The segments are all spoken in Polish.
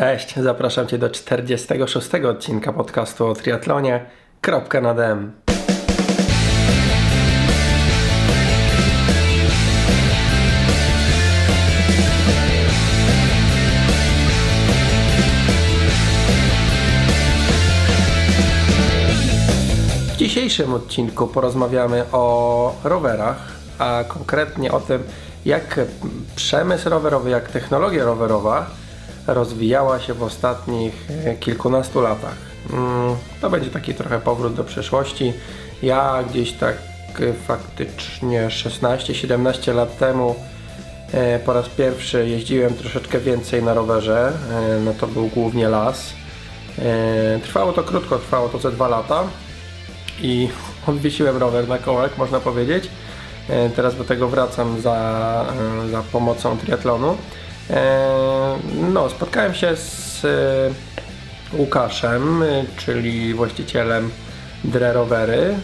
Cześć, zapraszam Cię do 46. odcinka podcastu o triatlonie. Kropka nad M. W dzisiejszym odcinku porozmawiamy o rowerach, a konkretnie o tym, jak przemysł rowerowy, jak technologia rowerowa rozwijała się w ostatnich kilkunastu latach. To będzie taki trochę powrót do przeszłości. Ja gdzieś tak faktycznie 16-17 lat temu po raz pierwszy jeździłem troszeczkę więcej na rowerze. No to był głównie las. Trwało to krótko, trwało to ze 2 lata i odwiesiłem rower na kołek, można powiedzieć. Teraz do tego wracam za pomocą triatlonu. No, spotkałem się z Łukaszem, czyli właścicielem Dre Rowery,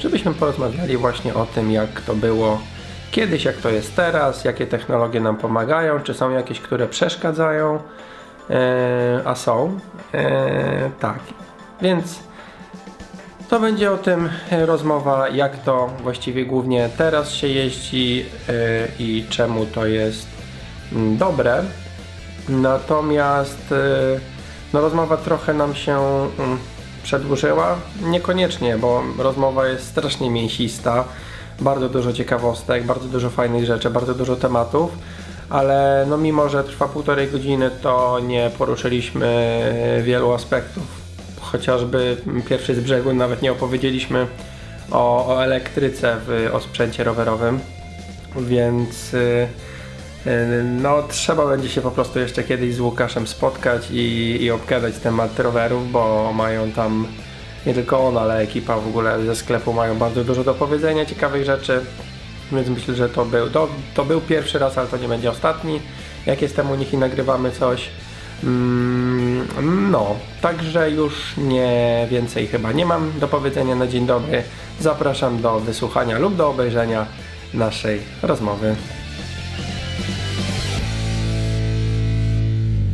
żebyśmy porozmawiali właśnie o tym, jak to było kiedyś, jak to jest teraz, jakie technologie nam pomagają, czy są jakieś, które przeszkadzają, a są. Tak, więc to będzie o tym rozmowa, jak to właściwie głównie teraz się jeździ i czemu to jest dobre. Natomiast no, rozmowa trochę nam się przedłużyła, niekoniecznie, bo rozmowa jest strasznie mięsista, bardzo dużo ciekawostek, bardzo dużo fajnych rzeczy, bardzo dużo tematów, ale no, mimo że trwa 1,5 godziny, to nie poruszyliśmy wielu aspektów, chociażby pierwszy z brzegu, nawet nie opowiedzieliśmy o elektryce, o sprzęcie rowerowym, więc no, trzeba będzie się po prostu jeszcze kiedyś z Łukaszem spotkać i obgadać temat rowerów, bo mają tam, nie tylko on, ale ekipa w ogóle ze sklepu, mają bardzo dużo do powiedzenia, ciekawych rzeczy, więc myślę, że to był pierwszy raz, ale to nie będzie ostatni, jak jestem u nich i nagrywamy coś. No, także już nie więcej chyba nie mam do powiedzenia na dzień dobry. Zapraszam do wysłuchania lub do obejrzenia naszej rozmowy.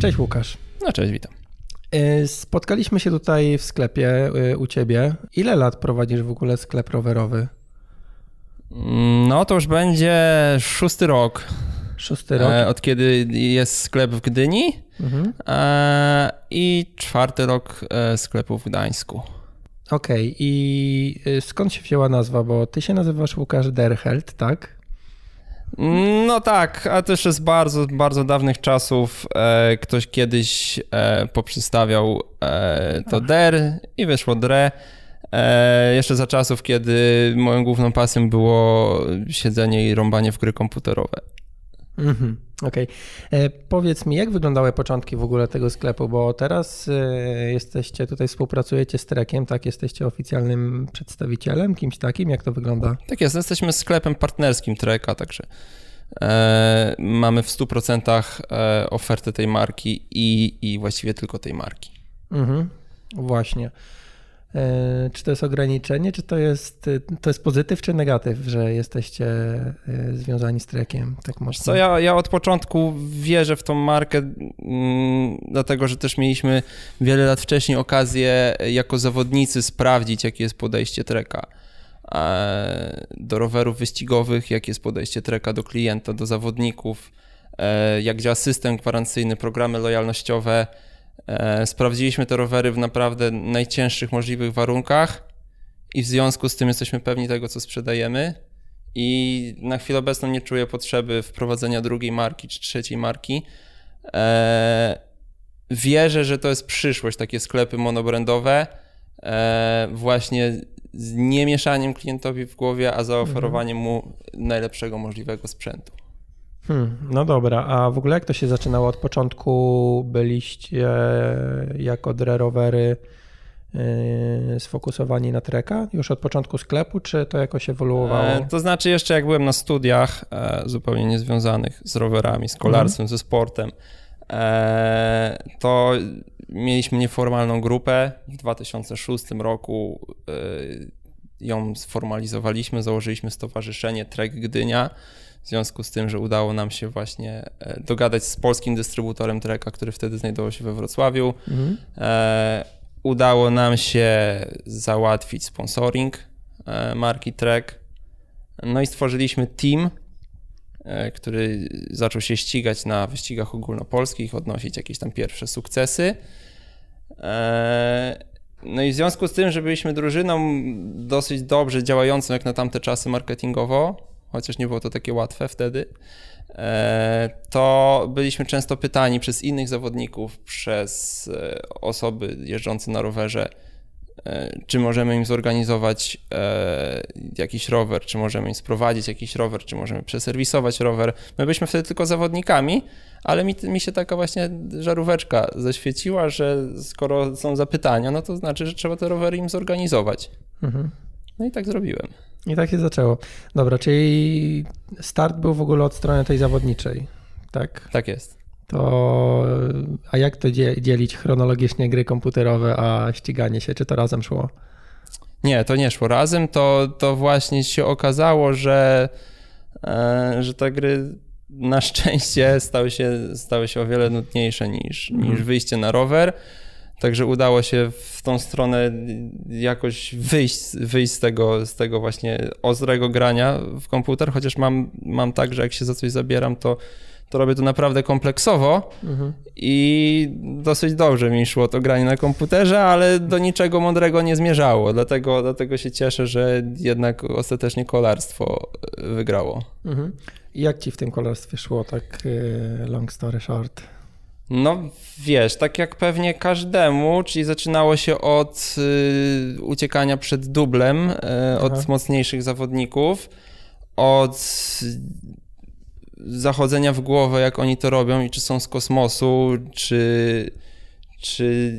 Cześć Łukasz. No cześć, witam. Spotkaliśmy się tutaj w sklepie u Ciebie. Ile lat prowadzisz w ogóle sklep rowerowy? No to już będzie 6. rok. 6. rok? Od kiedy jest sklep w Gdyni i 4. rok sklepu w Gdańsku. Okej, i skąd się wzięła nazwa? Bo Ty się nazywasz Łukasz Derhelt, tak? No tak, a też z bardzo, bardzo dawnych czasów ktoś kiedyś poprzystawiał to der i wyszło dre. Jeszcze za czasów, kiedy moją główną pasją było siedzenie i rąbanie w gry komputerowe. Okej. Powiedz mi, jak wyglądały początki w ogóle tego sklepu, bo teraz jesteście tutaj, współpracujecie z Trekiem, tak? Jesteście oficjalnym przedstawicielem, kimś takim? Jak to wygląda? Tak jest, jesteśmy sklepem partnerskim Treka, także mamy w 100% ofertę tej marki i właściwie tylko tej marki. Właśnie. Czy to jest ograniczenie, czy to jest pozytyw, czy negatyw, że jesteście związani z Trekiem? Tak mocno. Co, ja od początku wierzę w tą markę, dlatego że też mieliśmy wiele lat wcześniej okazję jako zawodnicy sprawdzić, jakie jest podejście Treka do rowerów wyścigowych, jakie jest podejście Treka do klienta, do zawodników, jak działa system gwarancyjny, programy lojalnościowe. Sprawdziliśmy te rowery w naprawdę najcięższych możliwych warunkach i w związku z tym jesteśmy pewni tego, co sprzedajemy, i na chwilę obecną nie czuję potrzeby wprowadzenia drugiej marki czy trzeciej marki. Wierzę, że to jest przyszłość, takie sklepy monobrandowe, właśnie z nie mieszaniem klientowi w głowie, a zaoferowaniem mu najlepszego możliwego sprzętu. No dobra, a w ogóle jak to się zaczynało? Od początku byliście jako Dre Rowery sfokusowani na Treka? Już od początku sklepu, czy to jakoś ewoluowało? To znaczy jeszcze jak byłem na studiach zupełnie niezwiązanych z rowerami, z kolarstwem, ze sportem, to mieliśmy nieformalną grupę. W 2006 roku ją sformalizowaliśmy, założyliśmy stowarzyszenie Trek Gdynia. w związku z tym, że udało nam się właśnie dogadać z polskim dystrybutorem Treka, który wtedy znajdował się we Wrocławiu. Mhm. Udało nam się załatwić sponsoring marki Trek. No i stworzyliśmy team, który zaczął się ścigać na wyścigach ogólnopolskich, odnosić jakieś tam pierwsze sukcesy. No i w związku z tym, że byliśmy drużyną dosyć dobrze działającą jak na tamte czasy marketingowo, chociaż nie było to takie łatwe wtedy, to byliśmy często pytani przez innych zawodników, przez osoby jeżdżące na rowerze, czy możemy im zorganizować jakiś rower, czy możemy im sprowadzić jakiś rower, czy możemy przeserwisować rower. My byliśmy wtedy tylko zawodnikami, ale mi się taka właśnie żaróweczka zaświeciła, że skoro są zapytania, no to znaczy, że trzeba te rowery im zorganizować. Mhm. No i tak zrobiłem. I tak się zaczęło. Dobra, czyli start był w ogóle od strony tej zawodniczej, tak? Tak jest. To, a jak to dzielić chronologicznie gry komputerowe, a ściganie się? Czy to razem szło? Nie, to nie szło razem. To właśnie się okazało, że te gry na szczęście stały się o wiele nudniejsze niż wyjście na rower. Także udało się w tą stronę jakoś wyjść z tego właśnie ostrego grania w komputer, chociaż mam tak, że jak się za coś zabieram, to robię to naprawdę kompleksowo i dosyć dobrze mi szło to granie na komputerze, ale do niczego mądrego nie zmierzało, dlatego się cieszę, że jednak ostatecznie kolarstwo wygrało. Mhm. I jak ci w tym kolarstwie szło, tak long story short? No wiesz, tak jak pewnie każdemu, czyli zaczynało się od uciekania przed dublem, od mocniejszych zawodników, od zachodzenia w głowę, jak oni to robią i czy są z kosmosu, czy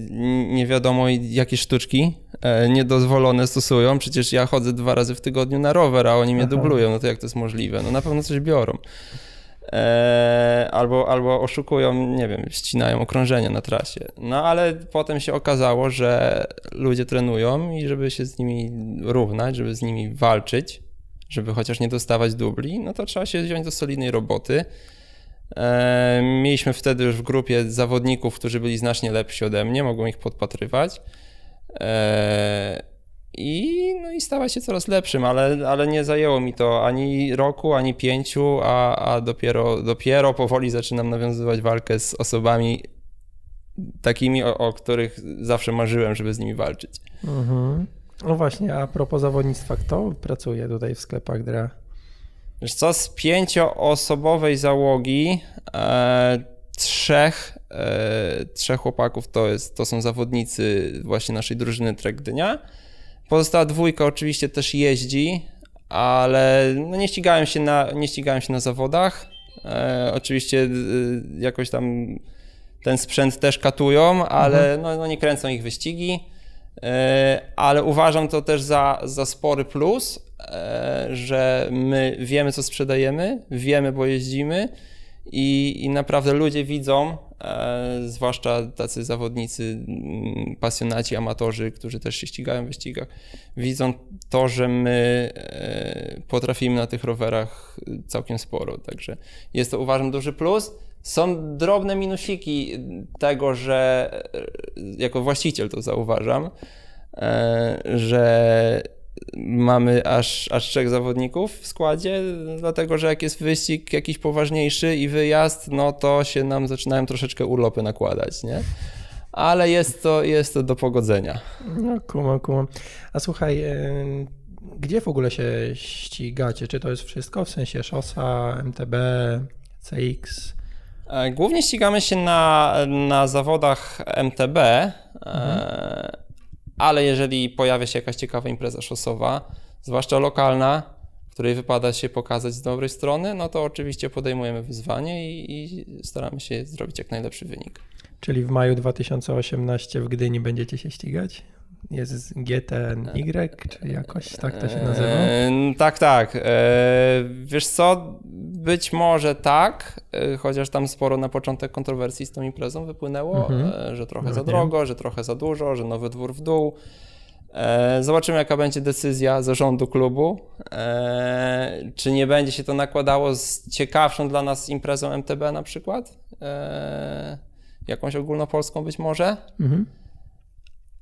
nie wiadomo jakie sztuczki niedozwolone stosują. Przecież ja chodzę 2 razy w tygodniu na rower, a oni mnie dublują, no to jak to jest możliwe? No na pewno coś biorą. Albo oszukują, nie wiem, ścinają okrążenia na trasie. No ale potem się okazało, że ludzie trenują i żeby się z nimi równać, żeby z nimi walczyć, żeby chociaż nie dostawać dubli, no to trzeba się wziąć do solidnej roboty. Mieliśmy wtedy już w grupie zawodników, którzy byli znacznie lepsi ode mnie, mogłem ich podpatrywać. I stała się coraz lepszym, ale nie zajęło mi to ani roku, ani 5, a dopiero powoli zaczynam nawiązywać walkę z osobami takimi, o których zawsze marzyłem, żeby z nimi walczyć. Mhm. No właśnie, a propos zawodnictwa, kto pracuje tutaj w sklepach Dre? Wiesz co, z 5-osobowej załogi 3 chłopaków to są zawodnicy właśnie naszej drużyny Trek Gdynia. Pozostała 2 oczywiście też jeździ, ale no nie ścigałem się na zawodach. Oczywiście jakoś tam ten sprzęt też katują, ale no nie kręcą ich wyścigi. Ale uważam to też za spory plus, że my wiemy, co sprzedajemy, wiemy, bo jeździmy i naprawdę ludzie widzą, zwłaszcza tacy zawodnicy, pasjonaci, amatorzy, którzy też się ścigają w wyścigach, widzą to, że my potrafimy na tych rowerach całkiem sporo, także jest to, uważam, duży plus. Są drobne minusiki tego, że jako właściciel to zauważam, że mamy aż 3 zawodników w składzie, dlatego że jak jest wyścig jakiś poważniejszy i wyjazd, no to się nam zaczynają troszeczkę urlopy nakładać, nie? Ale jest to do pogodzenia. No kumam. A słuchaj, gdzie w ogóle się ścigacie? Czy to jest wszystko? W sensie szosa, MTB, CX? Głównie ścigamy się na zawodach MTB, ale jeżeli pojawia się jakaś ciekawa impreza szosowa, zwłaszcza lokalna, której wypada się pokazać z dobrej strony, no to oczywiście podejmujemy wyzwanie i staramy się zrobić jak najlepszy wynik. Czyli w maju 2018 w Gdyni będziecie się ścigać? Jest GTNY, czy jakoś tak to się nazywa? Tak. Wiesz co, być może tak, chociaż tam sporo na początek kontrowersji z tą imprezą wypłynęło, że trochę za drogo, że trochę za dużo, że nowy dwór w dół. Zobaczymy, jaka będzie decyzja zarządu klubu, czy nie będzie się to nakładało z ciekawszą dla nas imprezą MTB na przykład, jakąś ogólnopolską być może,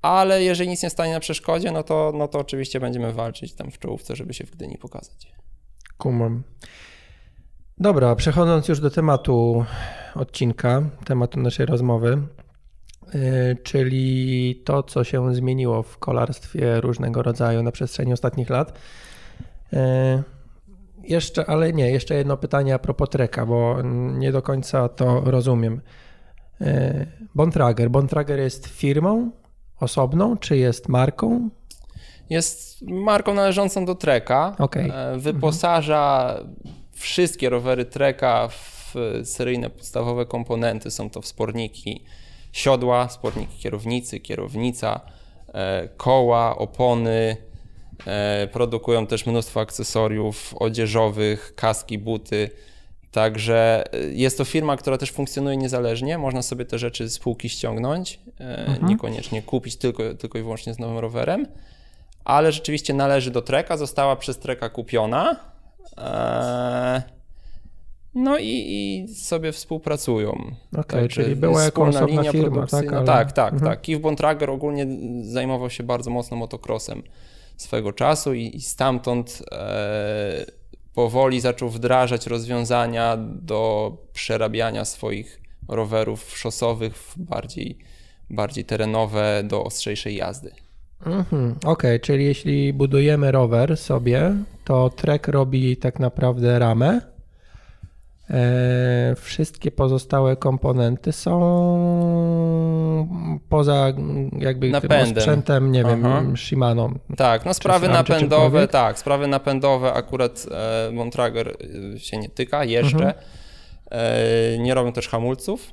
ale jeżeli nic nie stanie na przeszkodzie, no to oczywiście będziemy walczyć tam w czołówce, żeby się w Gdyni pokazać. Kumam. Dobra, przechodząc już do tematu odcinka, tematu naszej rozmowy, czyli to, co się zmieniło w kolarstwie różnego rodzaju na przestrzeni ostatnich lat. Jeszcze jedno pytanie a propos Treka, bo nie do końca to rozumiem. Bontrager jest firmą osobną, czy jest marką? Jest marką należącą do Treka. Okay. Wyposaża wszystkie rowery Treka w seryjne podstawowe komponenty. Są to wsporniki siodła, sporniki kierownicy, kierownica, koła, opony. Produkują też mnóstwo akcesoriów odzieżowych, kaski, buty. Także jest to firma, która też funkcjonuje niezależnie. Można sobie te rzeczy z półki ściągnąć, niekoniecznie kupić tylko i wyłącznie z nowym rowerem. Ale rzeczywiście należy do Treka, została przez Treka kupiona. No i sobie współpracują. Okay, czyli była jakaś osobna firma, tak? Ale... Tak. Keith Bontrager ogólnie zajmował się bardzo mocno motocrossem swego czasu i stamtąd powoli zaczął wdrażać rozwiązania do przerabiania swoich rowerów szosowych w bardziej terenowe, do ostrzejszej jazdy. Okej, czyli jeśli budujemy rower sobie, to Trek robi tak naprawdę ramę. Wszystkie pozostałe komponenty są poza jakby sprzętem, nie wiem, Shimano. Tak, no sprawy napędowe, akurat Bontrager się nie tyka jeszcze. Nie robią też hamulców.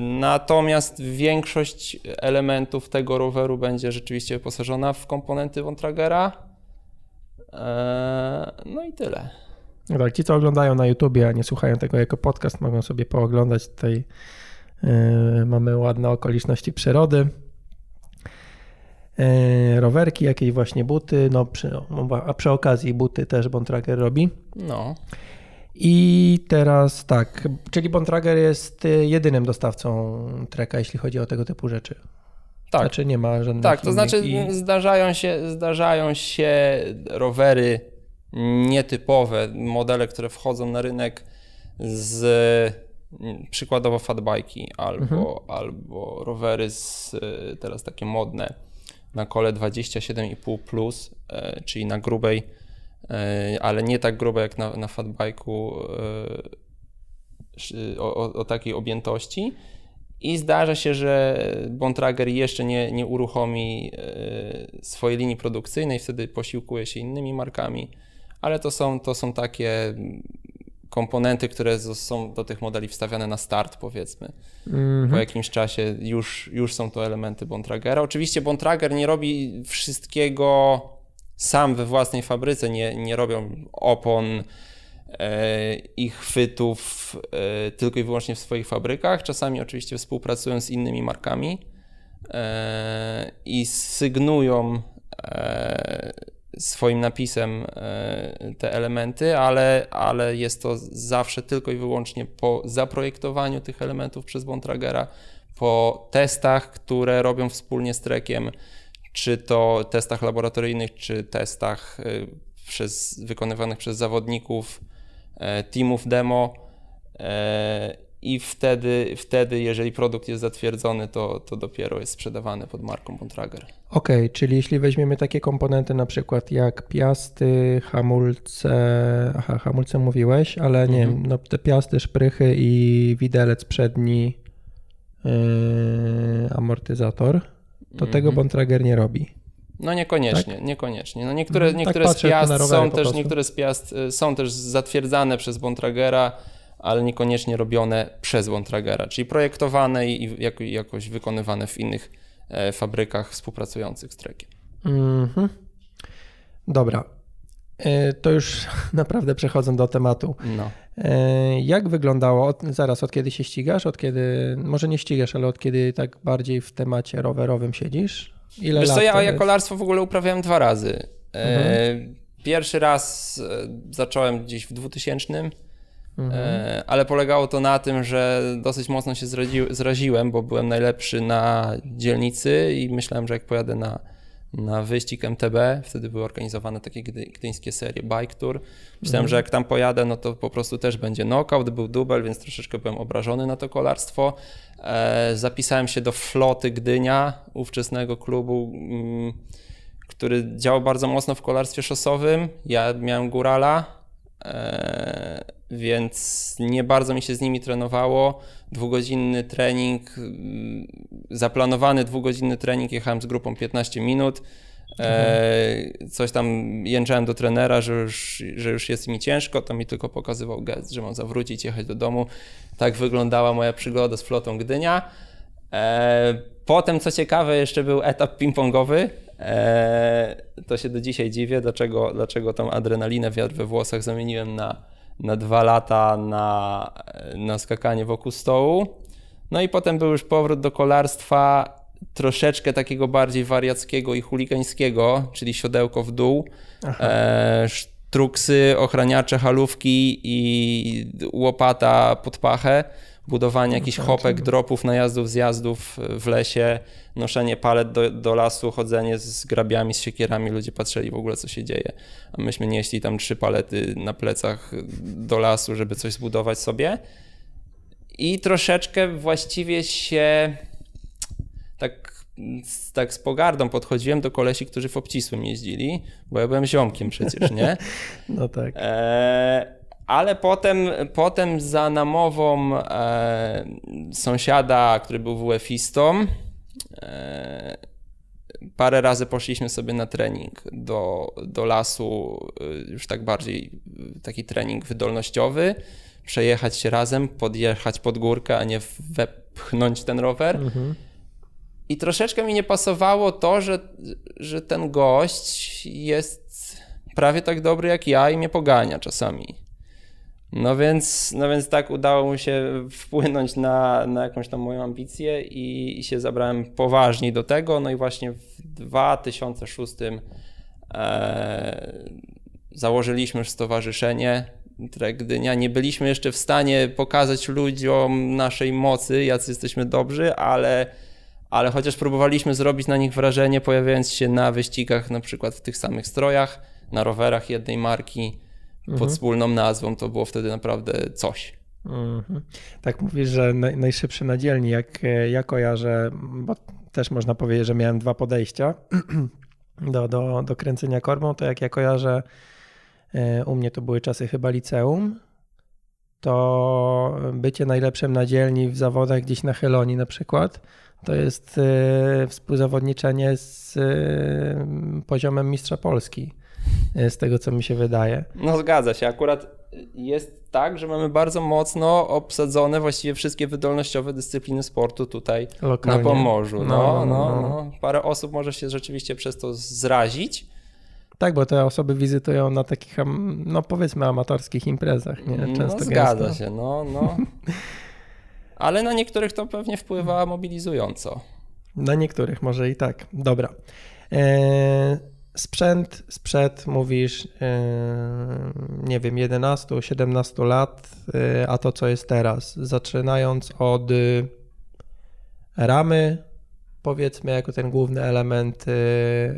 Natomiast większość elementów tego roweru będzie rzeczywiście wyposażona w komponenty Bontragera. No i tyle. No tak, ci co oglądają na YouTubie, a nie słuchają tego jako podcast, mogą sobie pooglądać. Tutaj mamy ładne okoliczności przyrody, rowerki, jakieś właśnie buty, a przy okazji buty też Bontrager robi. No. I teraz tak, czyli Bontrager jest jedynym dostawcą Treka, jeśli chodzi o tego typu rzeczy. Tak. Znaczy nie ma żadnych innych. To znaczy zdarzają się rowery nietypowe, modele, które wchodzą na rynek z przykładowo fatbike'i albo rowery teraz takie modne na kole 27,5+, czyli na grubej, ale nie tak grube jak na fatbike'u, o takiej objętości, i zdarza się, że Bontrager jeszcze nie uruchomi swojej linii produkcyjnej, wtedy posiłkuje się innymi markami, ale to są takie komponenty, które są do tych modeli wstawiane na start, powiedzmy. Po jakimś czasie już są to elementy Bontragera. Oczywiście Bontrager nie robi wszystkiego sam we własnej fabryce, nie robią opon i chwytów tylko i wyłącznie w swoich fabrykach. Czasami oczywiście współpracują z innymi markami i sygnują swoim napisem te elementy, ale jest to zawsze tylko i wyłącznie po zaprojektowaniu tych elementów przez Bontragera, po testach, które robią wspólnie z Trekiem, czy to testach laboratoryjnych, czy testach wykonywanych przez zawodników, teamów demo, i wtedy jeżeli produkt jest zatwierdzony, to dopiero jest sprzedawany pod marką Bontrager. Okej, czyli jeśli weźmiemy takie komponenty na przykład jak piasty, hamulce mówiłeś, ale nie wiem, no te piasty, szprychy i widelec przedni, amortyzator, to tego Bontrager nie robi. No niekoniecznie, tak? Niekoniecznie. No niektóre z piast są też zatwierdzane przez Bontragera, ale niekoniecznie robione przez Bontragera, czyli projektowane i jakoś wykonywane w innych fabrykach współpracujących z Trekiem. Dobra, to już naprawdę przechodzę do tematu. No. Jak wyglądało, od kiedy się ścigasz, może nie ścigasz, ale od kiedy tak bardziej w temacie rowerowym siedzisz? Ile wiesz lat co, ja kolarstwo w ogóle uprawiałem 2 razy. Pierwszy raz zacząłem gdzieś w 2000, ale polegało to na tym, że dosyć mocno się zraziłem, bo byłem najlepszy na dzielnicy i myślałem, że jak pojadę na wyścig MTB, wtedy były organizowane takie gdyńskie serie Bike Tour. Myślałem, że jak tam pojadę, no to po prostu też będzie knockout, był dubel, więc troszeczkę byłem obrażony na to kolarstwo. Zapisałem się do Floty Gdynia, ówczesnego klubu, który działał bardzo mocno w kolarstwie szosowym. Ja miałem górala, więc nie bardzo mi się z nimi trenowało. Dwugodzinny trening, zaplanowany dwugodzinny trening, jechałem z grupą 15 minut. Coś tam jęczałem do trenera, że już jest mi ciężko, to mi tylko pokazywał gest, że mam zawrócić, jechać do domu. Tak wyglądała moja przygoda z Flotą Gdynia. Potem, co ciekawe, jeszcze był etap ping-pongowy. To się do dzisiaj dziwię, dlaczego tą adrenalinę, wiatr we włosach zamieniłem na 2 lata na skakanie wokół stołu. No i potem był już powrót do kolarstwa, troszeczkę takiego bardziej wariackiego i chuligańskiego, czyli siodełko w dół, sztruksy, ochraniacze, halówki i łopata pod pachę, budowanie jakichś hopek, dropów, najazdów, zjazdów w lesie, noszenie palet do lasu, chodzenie z grabiami, z siekierami, ludzie patrzyli w ogóle co się dzieje, a myśmy nieśli tam 3 palety na plecach do lasu, żeby coś zbudować sobie. I troszeczkę właściwie się tak z pogardą podchodziłem do kolesi, którzy w obcisłym jeździli, bo ja byłem ziomkiem przecież, nie? No tak. Ale potem za namową sąsiada, który był WF-istą, parę razy poszliśmy sobie na trening do lasu, już tak bardziej taki trening wydolnościowy, przejechać się razem, podjechać pod górkę, a nie wepchnąć ten rower. I troszeczkę mi nie pasowało to, że ten gość jest prawie tak dobry jak ja i mnie pogania czasami. No więc tak udało mi się wpłynąć na jakąś tam moją ambicję i się zabrałem poważniej do tego. No i właśnie w 2006 założyliśmy już stowarzyszenie Trek Gdynia. Nie byliśmy jeszcze w stanie pokazać ludziom naszej mocy, jacy jesteśmy dobrzy, ale chociaż próbowaliśmy zrobić na nich wrażenie, pojawiając się na wyścigach, na przykład w tych samych strojach, na rowerach jednej marki, pod wspólną nazwą, to było wtedy naprawdę coś. Tak mówisz, że najszybszy na dzielni, jak ja kojarzę, bo też można powiedzieć, że miałem 2 podejścia do kręcenia korbą, to jak ja kojarzę, u mnie to były czasy chyba liceum, to bycie najlepszym na dzielni w zawodach gdzieś na Chyloni na przykład, to jest współzawodniczenie z poziomem mistrza Polski. Z tego, co mi się wydaje. No zgadza się. Akurat jest tak, że mamy bardzo mocno obsadzone właściwie wszystkie wydolnościowe dyscypliny sportu tutaj lokalnie. Na Pomorzu. No. Parę osób może się rzeczywiście przez to zrazić. Tak, bo te osoby wizytują na takich, no powiedzmy, amatorskich imprezach. Nie? Często. Zgadza się. No. Ale na niektórych to pewnie wpływa mobilizująco. Na niektórych może i tak. Dobra. Sprzęt, mówisz, nie wiem, 11, 17 lat, a to co jest teraz? Zaczynając od ramy, powiedzmy, jako ten główny element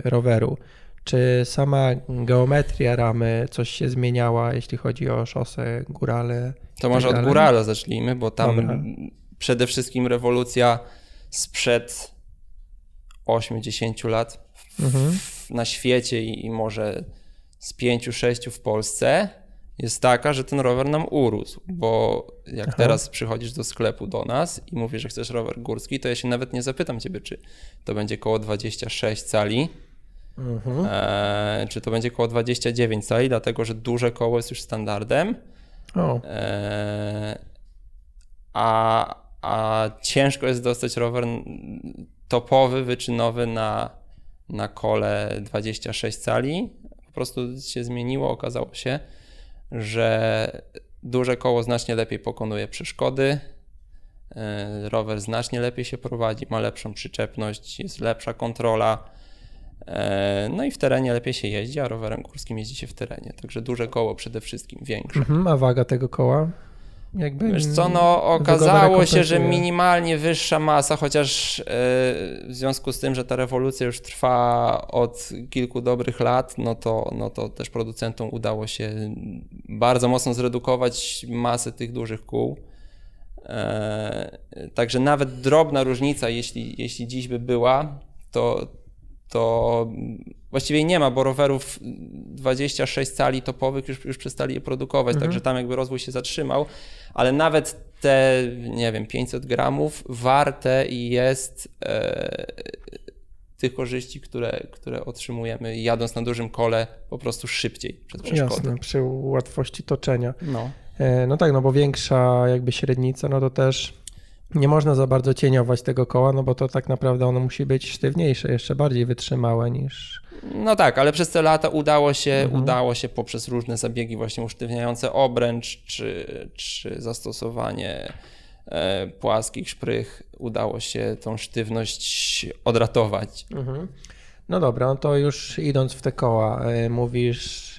roweru. Czy sama geometria ramy coś się zmieniała, jeśli chodzi o szosę, górale? To może od górala zacznijmy, bo tam Przede wszystkim rewolucja sprzed 8-10 lat. Na świecie i może z 5-6 w Polsce jest taka, że ten rower nam urósł, bo jak teraz przychodzisz do sklepu do nas i mówisz, że chcesz rower górski, to ja się nawet nie zapytam ciebie, czy to będzie koło 26 cali, czy to będzie koło 29 cali, dlatego że duże koło jest już standardem, a ciężko jest dostać rower topowy, wyczynowy na kole 26 cali. Po prostu się zmieniło, okazało się, że duże koło znacznie lepiej pokonuje przeszkody, rower znacznie lepiej się prowadzi, ma lepszą przyczepność, jest lepsza kontrola, no i w terenie lepiej się jeździ, a rowerem górskim jeździ się w terenie, także duże koło przede wszystkim, większe. A waga tego koła? Jakby wiesz co, no okazało się, że minimalnie wyższa masa, chociaż w związku z tym, że ta rewolucja już trwa od kilku dobrych lat, no to też producentom udało się bardzo mocno zredukować masę tych dużych kół. Także nawet drobna różnica, jeśli dziś by była, to właściwie nie ma, bo rowerów 26 cali topowych już przestali je produkować, także tam jakby rozwój się zatrzymał, ale nawet te, nie wiem, 500 gramów warte jest tych korzyści, które otrzymujemy jadąc na dużym kole po prostu szybciej przez przeszkody. Jasne, przy łatwości toczenia. No tak, no bo większa jakby średnica, no to też nie można za bardzo cieniować tego koła, no bo to tak naprawdę ono musi być sztywniejsze, jeszcze bardziej wytrzymałe niż... No tak, ale przez te lata udało się poprzez różne zabiegi właśnie usztywniające obręcz czy zastosowanie płaskich szprych, udało się tą sztywność odratować. No dobra, no to już idąc w te koła, mówisz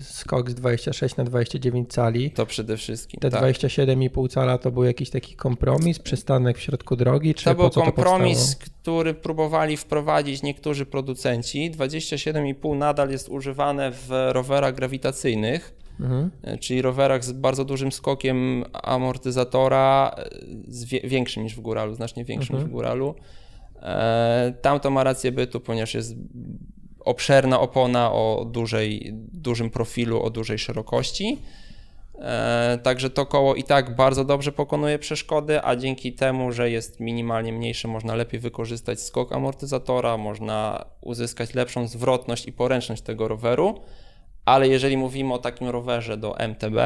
skok z 26 na 29 cali. To przede wszystkim, te tak. 27,5 cala to był jakiś taki kompromis, przystanek w środku drogi? Czy to był kompromis, który próbowali wprowadzić niektórzy producenci. 27,5 nadal jest używane w rowerach grawitacyjnych, czyli rowerach z bardzo dużym skokiem amortyzatora, większym niż w góralu, znacznie większym niż w góralu. Tam to ma rację bytu, ponieważ jest obszerna opona o dużym profilu, o dużej szerokości. Także to koło i tak bardzo dobrze pokonuje przeszkody, a dzięki temu, że jest minimalnie mniejsze, można lepiej wykorzystać skok amortyzatora, można uzyskać lepszą zwrotność i poręczność tego roweru. Ale jeżeli mówimy o takim rowerze do MTB,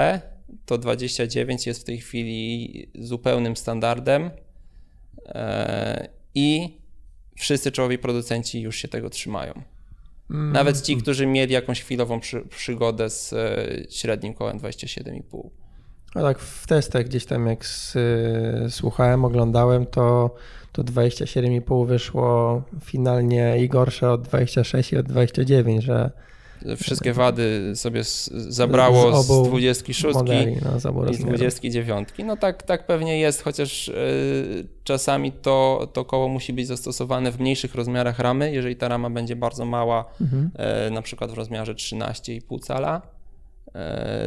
to 29 jest w tej chwili zupełnym standardem. I wszyscy czołowi producenci już się tego trzymają. Nawet ci, którzy mieli jakąś chwilową przygodę z średnim kołem 27,5. A tak w testach gdzieś tam jak słuchałem, oglądałem, to 27,5 wyszło finalnie i gorsze od 26 i od 29, że... Wszystkie wady sobie zabrało z 26 modeli, i z 29. No tak pewnie jest, chociaż czasami to koło musi być zastosowane w mniejszych rozmiarach ramy. Jeżeli ta rama będzie bardzo mała, na przykład w rozmiarze 13,5 cala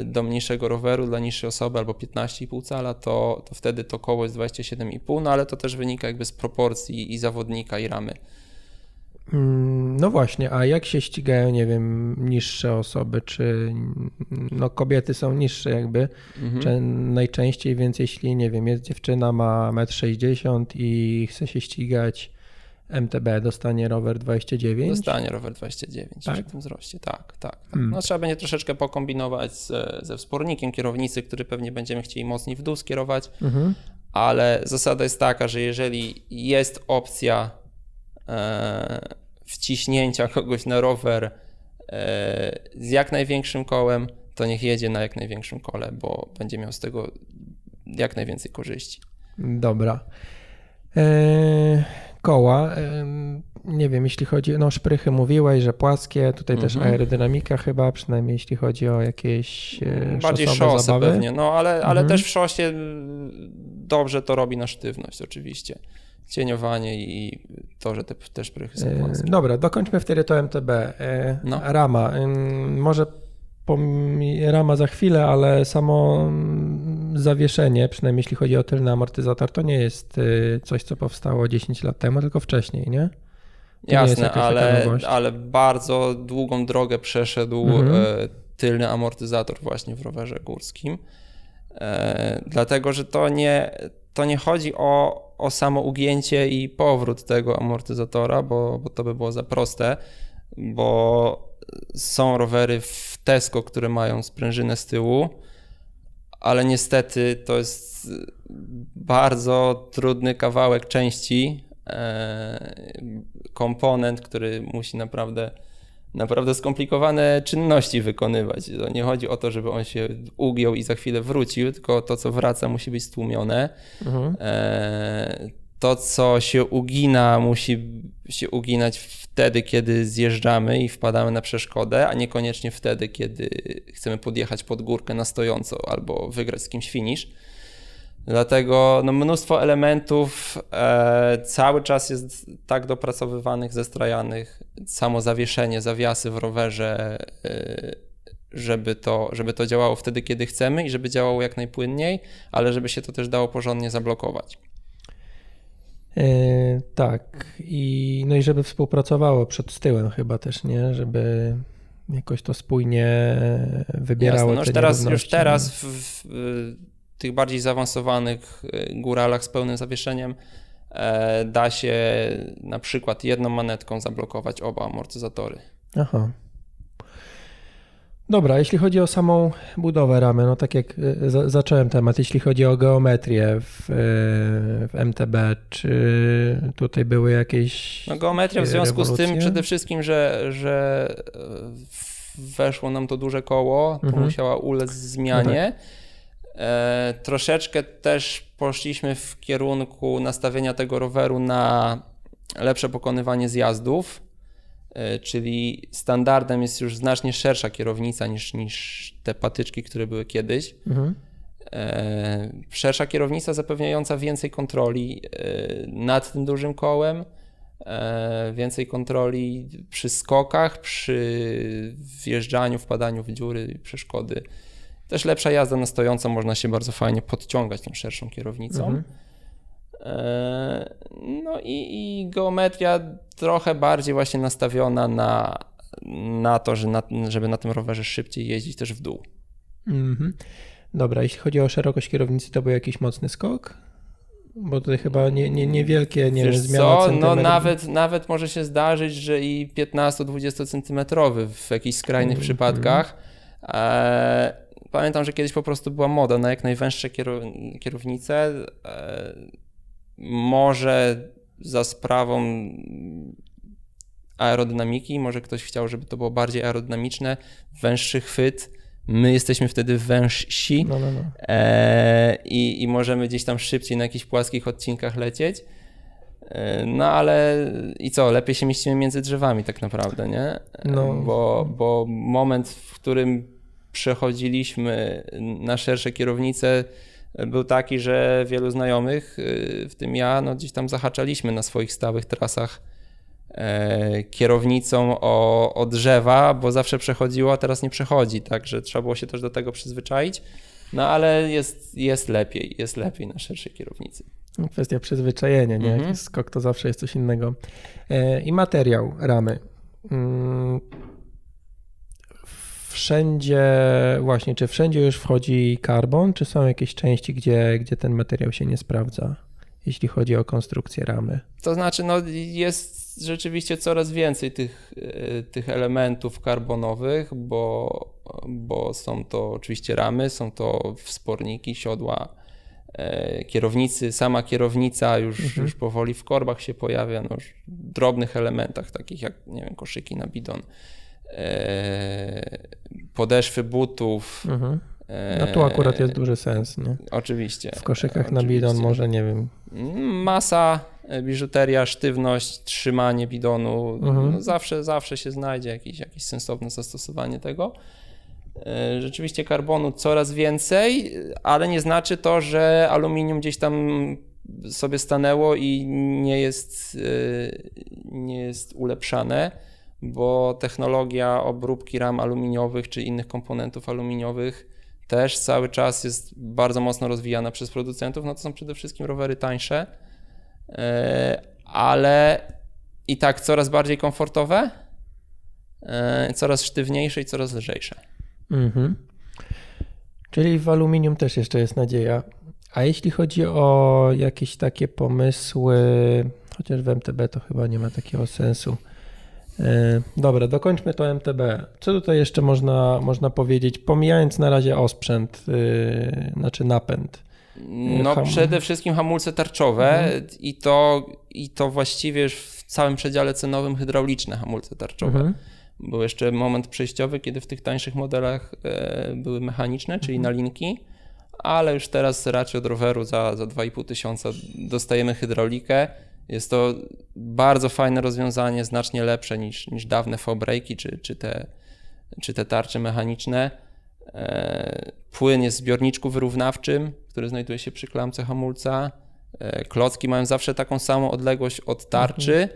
do mniejszego roweru, dla niższej osoby albo 15,5 cala, to wtedy to koło jest 27,5, no ale to też wynika jakby z proporcji i zawodnika i ramy. No właśnie, a jak się ścigają, nie wiem, niższe osoby, czy no kobiety są niższe jakby, najczęściej, więc jeśli, nie wiem, jest dziewczyna, ma 1,60 m i chce się ścigać MTB, dostanie rower 29? Dostanie rower 29, tak? Przy tym wzroście, tak. No trzeba będzie troszeczkę pokombinować ze wspornikiem kierownicy, który pewnie będziemy chcieli mocniej w dół skierować, ale zasada jest taka, że jeżeli jest opcja wciśnięcia kogoś na rower z jak największym kołem, to niech jedzie na jak największym kole, bo będzie miał z tego jak najwięcej korzyści. Dobra. Koła, nie wiem, jeśli chodzi, no szprychy mówiłeś, że płaskie, tutaj też aerodynamika chyba, przynajmniej jeśli chodzi o jakieś bardziej szosy pewnie, no ale też w szosie dobrze to robi na sztywność oczywiście. Cieniowanie i to, że te szprychy są płaskie. Dobra, dokończmy wtedy to MTB. Rama. Może rama za chwilę, ale samo zawieszenie, przynajmniej jeśli chodzi o tylny amortyzator, to nie jest coś, co powstało 10 lat temu, tylko wcześniej, nie? To jasne, nie ale bardzo długą drogę przeszedł tylny amortyzator właśnie w rowerze górskim. Dlatego, że to nie chodzi o samo ugięcie i powrót tego amortyzatora, bo to by było za proste, bo są rowery w Tesco, które mają sprężynę z tyłu, ale niestety to jest bardzo trudny kawałek części, komponent, który musi naprawdę naprawdę skomplikowane czynności wykonywać. To nie chodzi o to, żeby on się ugiął i za chwilę wrócił, tylko to, co wraca, musi być stłumione. Mhm. To, co się ugina, musi się uginać wtedy, kiedy zjeżdżamy i wpadamy na przeszkodę, a niekoniecznie wtedy, kiedy chcemy podjechać pod górkę na stojąco albo wygrać z kimś finish. Dlatego no, mnóstwo elementów cały czas jest tak dopracowywanych, zestrajanych, samo zawieszenie, zawiasy w rowerze, żeby to działało wtedy, kiedy chcemy i żeby działało jak najpłynniej, ale żeby się to też dało porządnie zablokować. Tak, i żeby współpracowało przed z tyłem chyba też, nie? Żeby jakoś to spójnie wybierało. Jasne, no już teraz w tych bardziej zaawansowanych góralach z pełnym zawieszeniem da się na przykład jedną manetką zablokować oba amortyzatory. Aha. Dobra, jeśli chodzi o samą budowę ramy, no tak jak zacząłem temat, jeśli chodzi o geometrię w MTB, czy tutaj były jakieś no geometria w związku rewolucje? Z tym przede wszystkim, że weszło nam to duże koło, to musiała ulec zmianie. Troszeczkę też poszliśmy w kierunku nastawienia tego roweru na lepsze pokonywanie zjazdów, czyli standardem jest już znacznie szersza kierownica niż te patyczki, które były kiedyś. Mhm. Szersza kierownica zapewniająca więcej kontroli nad tym dużym kołem, więcej kontroli przy skokach, przy wjeżdżaniu, wpadaniu w dziury, przeszkody. Też lepsza jazda na stojąco, można się bardzo fajnie podciągać tą szerszą kierownicą. Mhm. No i geometria trochę bardziej właśnie nastawiona na to, żeby na tym rowerze szybciej jeździć też w dół. Mhm. Dobra, jeśli chodzi o szerokość kierownicy, to był jakiś mocny skok? Bo tutaj chyba niewielkie zmiany centymetrów. No nawet może się zdarzyć, że i 15-20 centymetrowy w jakichś skrajnych przypadkach. Pamiętam, że kiedyś po prostu była moda na jak najwęższe kierownice. Może za sprawą aerodynamiki, może ktoś chciał, żeby to było bardziej aerodynamiczne, węższy chwyt. My jesteśmy wtedy wężsi i możemy gdzieś tam szybciej na jakichś płaskich odcinkach lecieć. No ale i co, lepiej się mieścimy między drzewami tak naprawdę, nie? No. Bo moment, w którym przechodziliśmy na szersze kierownice, był taki, że wielu znajomych, w tym ja, no gdzieś tam zahaczaliśmy na swoich stałych trasach kierownicą o drzewa, bo zawsze przechodziło, a teraz nie przechodzi, także trzeba było się też do tego przyzwyczaić, no ale jest lepiej na szerszej kierownicy. Kwestia przyzwyczajenia, nie? Jakiś skok to zawsze jest coś innego. I materiał ramy. Wszędzie, właśnie, czy wszędzie już wchodzi karbon, czy są jakieś części, gdzie ten materiał się nie sprawdza, jeśli chodzi o konstrukcję ramy? To znaczy, no jest rzeczywiście coraz więcej tych elementów karbonowych, bo są to oczywiście ramy, są to wsporniki, siodła, kierownicy, sama kierownica już powoli w korbach się pojawia, no już w drobnych elementach, takich jak, nie wiem, koszyki na bidon, podeszwy butów. Mhm. No tu akurat jest duży sens, nie? Oczywiście. W koszykach na bidon może, nie wiem. Masa, biżuteria, sztywność, trzymanie bidonu. Mhm. No zawsze się znajdzie jakieś sensowne zastosowanie tego. Rzeczywiście karbonu coraz więcej, ale nie znaczy to, że aluminium gdzieś tam sobie stanęło i nie jest ulepszane, bo technologia obróbki ram aluminiowych czy innych komponentów aluminiowych też cały czas jest bardzo mocno rozwijana przez producentów. No to są przede wszystkim rowery tańsze, ale i tak coraz bardziej komfortowe, coraz sztywniejsze i coraz lżejsze. Mhm. Czyli w aluminium też jeszcze jest nadzieja. A jeśli chodzi o jakieś takie pomysły, chociaż w MTB to chyba nie ma takiego sensu. Dobra, dokończmy to MTB. Co tutaj jeszcze można powiedzieć, pomijając na razie osprzęt, znaczy napęd? No przede wszystkim hamulce tarczowe i to właściwie już w całym przedziale cenowym hydrauliczne hamulce tarczowe, Był jeszcze moment przejściowy, kiedy w tych tańszych modelach były mechaniczne, czyli nalinki, ale już teraz raczej od roweru za 2500 dostajemy hydraulikę. Jest to bardzo fajne rozwiązanie, znacznie lepsze niż dawne V-brake'i czy te tarcze mechaniczne. Płyn jest w zbiorniczku wyrównawczym, który znajduje się przy klamce hamulca. Klocki mają zawsze taką samą odległość od tarczy.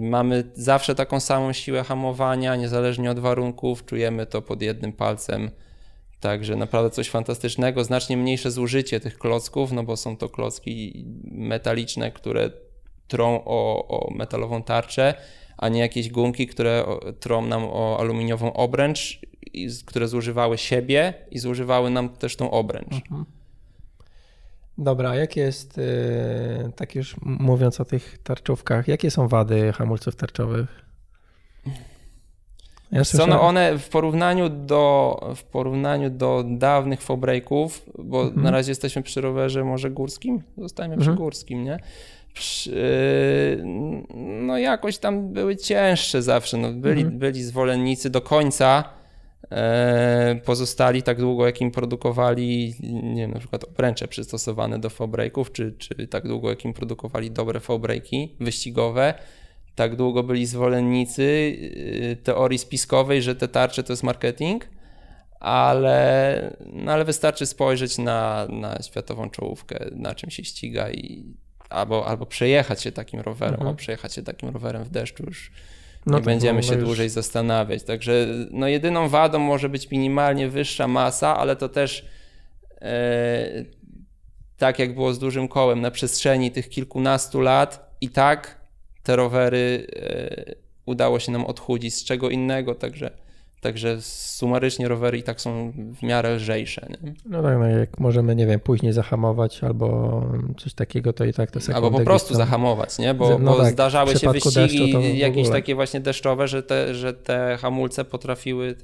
Mamy zawsze taką samą siłę hamowania, niezależnie od warunków. Czujemy to pod jednym palcem. Także naprawdę coś fantastycznego. Znacznie mniejsze zużycie tych klocków, no bo są to klocki metaliczne, które trą o metalową tarczę, a nie jakieś gumki, które trą nam o aluminiową obręcz, które zużywały siebie i zużywały nam też tą obręcz. Mhm. Dobra, jak jest, tak już mówiąc o tych tarczówkach, jakie są wady hamulców tarczowych? Ja słyszałem... Co, no one w porównaniu do dawnych V-brake'ów, bo na razie jesteśmy przy rowerze może górskim, zostajemy przy górskim, nie? No jakoś tam były cięższe zawsze, no byli zwolennicy do końca, pozostali tak długo, jakim produkowali, nie wiem, na przykład obręcze przystosowane do V-brake'ów, czy tak długo, jakim produkowali dobre V-brake'i wyścigowe, tak długo byli zwolennicy teorii spiskowej, że te tarcze to jest marketing, ale wystarczy spojrzeć na światową czołówkę, na czym się ściga i albo przejechać się takim rowerem, przejechać się takim rowerem w deszczu już nie będziemy się dłużej zastanawiać. Także no jedyną wadą może być minimalnie wyższa masa, ale to też tak jak było z dużym kołem, na przestrzeni tych kilkunastu lat i tak te rowery udało się nam odchudzić z czego innego, także sumarycznie rowery i tak są w miarę lżejsze. Nie? No tak, no jak możemy, nie wiem, później zahamować albo coś takiego, to i tak to sekundy. Albo po prostu zahamować, nie? Bo zdarzały się wyścigi jakieś takie właśnie deszczowe, że te hamulce potrafiły,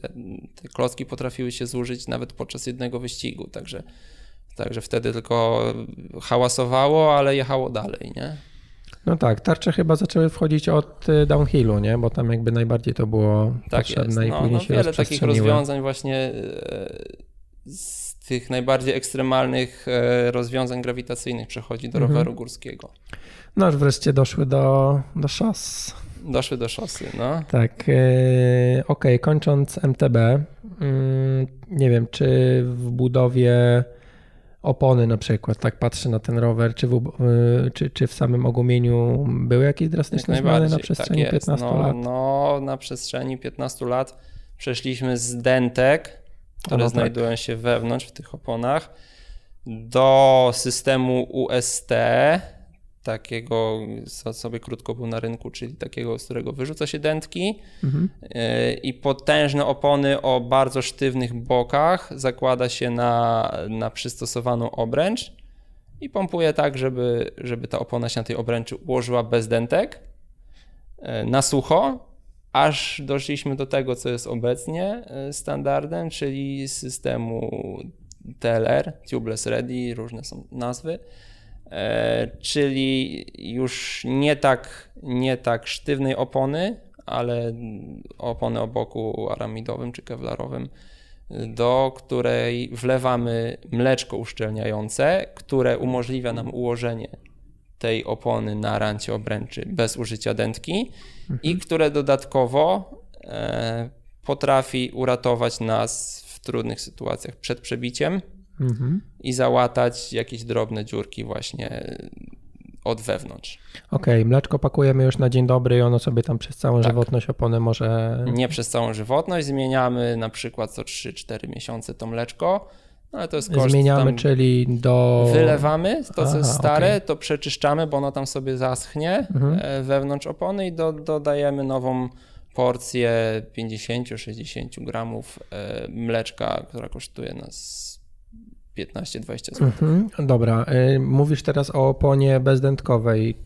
te klocki potrafiły się zużyć nawet podczas jednego wyścigu, także wtedy tylko hałasowało, ale jechało dalej, nie? No tak, tarcze chyba zaczęły wchodzić od downhillu, nie? Bo tam jakby najbardziej to było tak potrzebne i później się wiele takich rozwiązań właśnie z tych najbardziej ekstremalnych rozwiązań grawitacyjnych przechodzi do roweru górskiego. No aż wreszcie doszły do szos. Doszły do szosy, no. Tak, okej, kończąc MTB, nie wiem, czy w budowie opony na przykład, tak patrzę na ten rower, czy w samym ogumieniu były jakieś drastyczne zmiany na przestrzeni 15 lat? No na przestrzeni 15 lat przeszliśmy z dentek, które znajdują się wewnątrz w tych oponach, do systemu UST, takiego, co sobie krótko był na rynku, czyli takiego, z którego wyrzuca się dętki i potężne opony o bardzo sztywnych bokach zakłada się na przystosowaną obręcz i pompuje tak, żeby ta opona się na tej obręczy ułożyła bez dętek, na sucho, aż doszliśmy do tego, co jest obecnie standardem, czyli systemu TLR, Tubeless Ready, różne są nazwy. Czyli już nie tak sztywnej opony, ale opony o boku aramidowym czy kewlarowym, do której wlewamy mleczko uszczelniające, które umożliwia nam ułożenie tej opony na rancie obręczy bez użycia dętki i które dodatkowo potrafi uratować nas w trudnych sytuacjach przed przebiciem i załatać jakieś drobne dziurki właśnie od wewnątrz. Okej, mleczko pakujemy już na dzień dobry i ono sobie tam przez całą żywotność opony może... Nie przez całą żywotność, zmieniamy na przykład co 3-4 miesiące to mleczko, no ale to jest koszt. Zmieniamy, tam czyli do... Wylewamy to, co jest stare, to przeczyszczamy, bo ono tam sobie zaschnie wewnątrz opony i dodajemy nową porcję 50-60 gramów mleczka, która kosztuje nas 15-20 zł. Dobra, mówisz teraz o oponie bezdętkowej,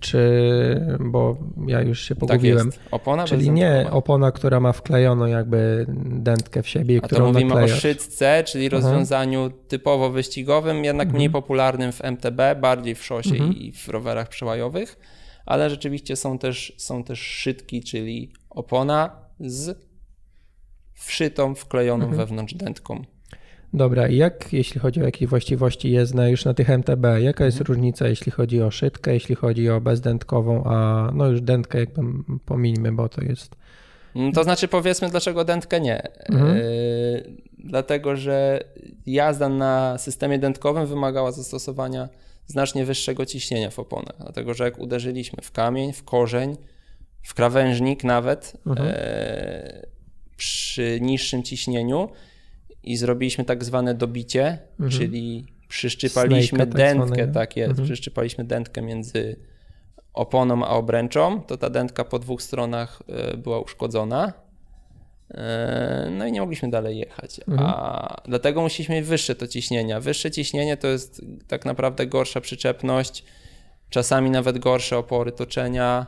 bo ja już się pogubiłem. Tak jest. Opona czyli nie opona, która ma wklejoną jakby dętkę w siebie, a którą naklejasz. A to mówimy o szydce, czyli rozwiązaniu typowo wyścigowym, jednak mniej popularnym w MTB, bardziej w szosie i w rowerach przełajowych, ale rzeczywiście są też szydki, czyli opona z wszytą, wklejoną wewnątrz dętką. Dobra, i jak, jeśli chodzi o jakie właściwości jezdne już na tych MTB, jaka jest różnica, jeśli chodzi o szytkę, jeśli chodzi o bezdętkową, a no już dętkę jakby pomińmy, bo to jest... To znaczy powiedzmy, dlaczego dętkę nie. Dlatego, że jazda na systemie dętkowym wymagała zastosowania znacznie wyższego ciśnienia w oponach, dlatego, że jak uderzyliśmy w kamień, w korzeń, w krawężnik nawet przy niższym ciśnieniu i zrobiliśmy tak zwane dobicie, czyli przyszczypaliśmy Snake'a, dętkę, tak jest, przyszczypaliśmy dętkę między oponą a obręczą, to ta dętka po dwóch stronach była uszkodzona, no i nie mogliśmy dalej jechać, a dlatego musieliśmy wyższe to ciśnienia. Wyższe ciśnienie to jest tak naprawdę gorsza przyczepność, czasami nawet gorsze opory toczenia,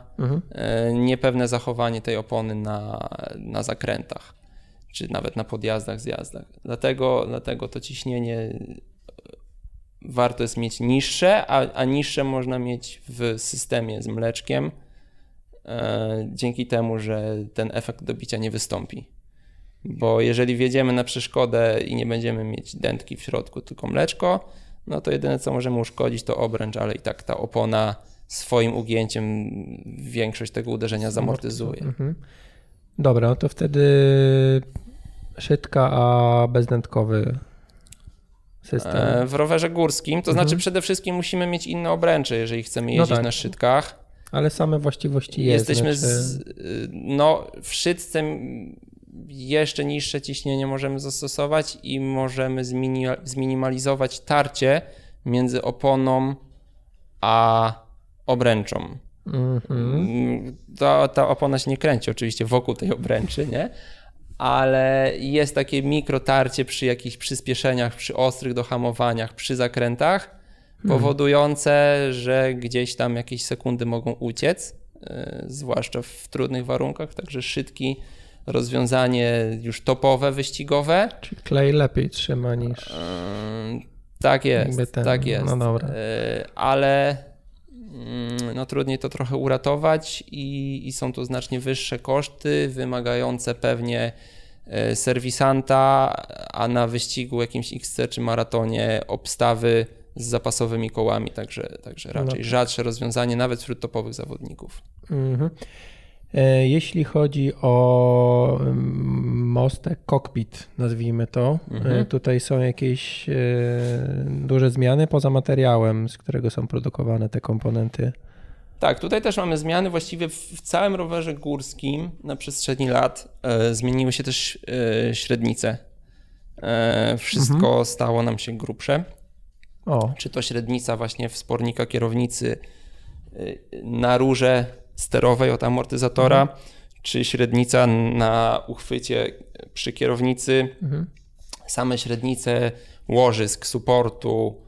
niepewne zachowanie tej opony na zakrętach, czy nawet na podjazdach, zjazdach. Dlatego to ciśnienie warto jest mieć niższe, a niższe można mieć w systemie z mleczkiem, dzięki temu, że ten efekt dobicia nie wystąpi. Bo jeżeli wjedziemy na przeszkodę i nie będziemy mieć dętki w środku, tylko mleczko, no to jedyne co możemy uszkodzić to obręcz, ale i tak ta opona swoim ugięciem większość tego uderzenia zamortyzuje. Dobra, no to wtedy szytka, a bezdętkowy system. W rowerze górskim, to znaczy przede wszystkim musimy mieć inne obręcze, jeżeli chcemy jeździć na szytkach. Ale same właściwości jesteśmy w szydce jeszcze niższe ciśnienie możemy zastosować i możemy zminimalizować tarcie między oponą a obręczą. Ta opona się nie kręci oczywiście wokół tej obręczy, nie? Ale jest takie mikrotarcie przy jakichś przyspieszeniach, przy ostrych dohamowaniach, przy zakrętach, powodujące, że gdzieś tam jakieś sekundy mogą uciec, zwłaszcza w trudnych warunkach, także szydki, rozwiązanie już topowe, wyścigowe. Czy klej lepiej trzyma niż... Tak jest. No dobra. Ale no trudniej to trochę uratować i są to znacznie wyższe koszty, wymagające pewnie serwisanta, a na wyścigu jakimś XC czy maratonie obstawy z zapasowymi kołami, także raczej rzadsze rozwiązanie nawet wśród topowych zawodników. Jeśli chodzi o mostek, kokpit, nazwijmy to, tutaj są jakieś duże zmiany poza materiałem, z którego są produkowane te komponenty. Tak, tutaj też mamy zmiany właściwie w całym rowerze górskim na przestrzeni lat. Zmieniły się też średnice. Wszystko stało nam się grubsze. Czy to średnica właśnie wspornika kierownicy na rurze sterowej od amortyzatora, czy średnica na uchwycie przy kierownicy, same średnice łożysk, suportu,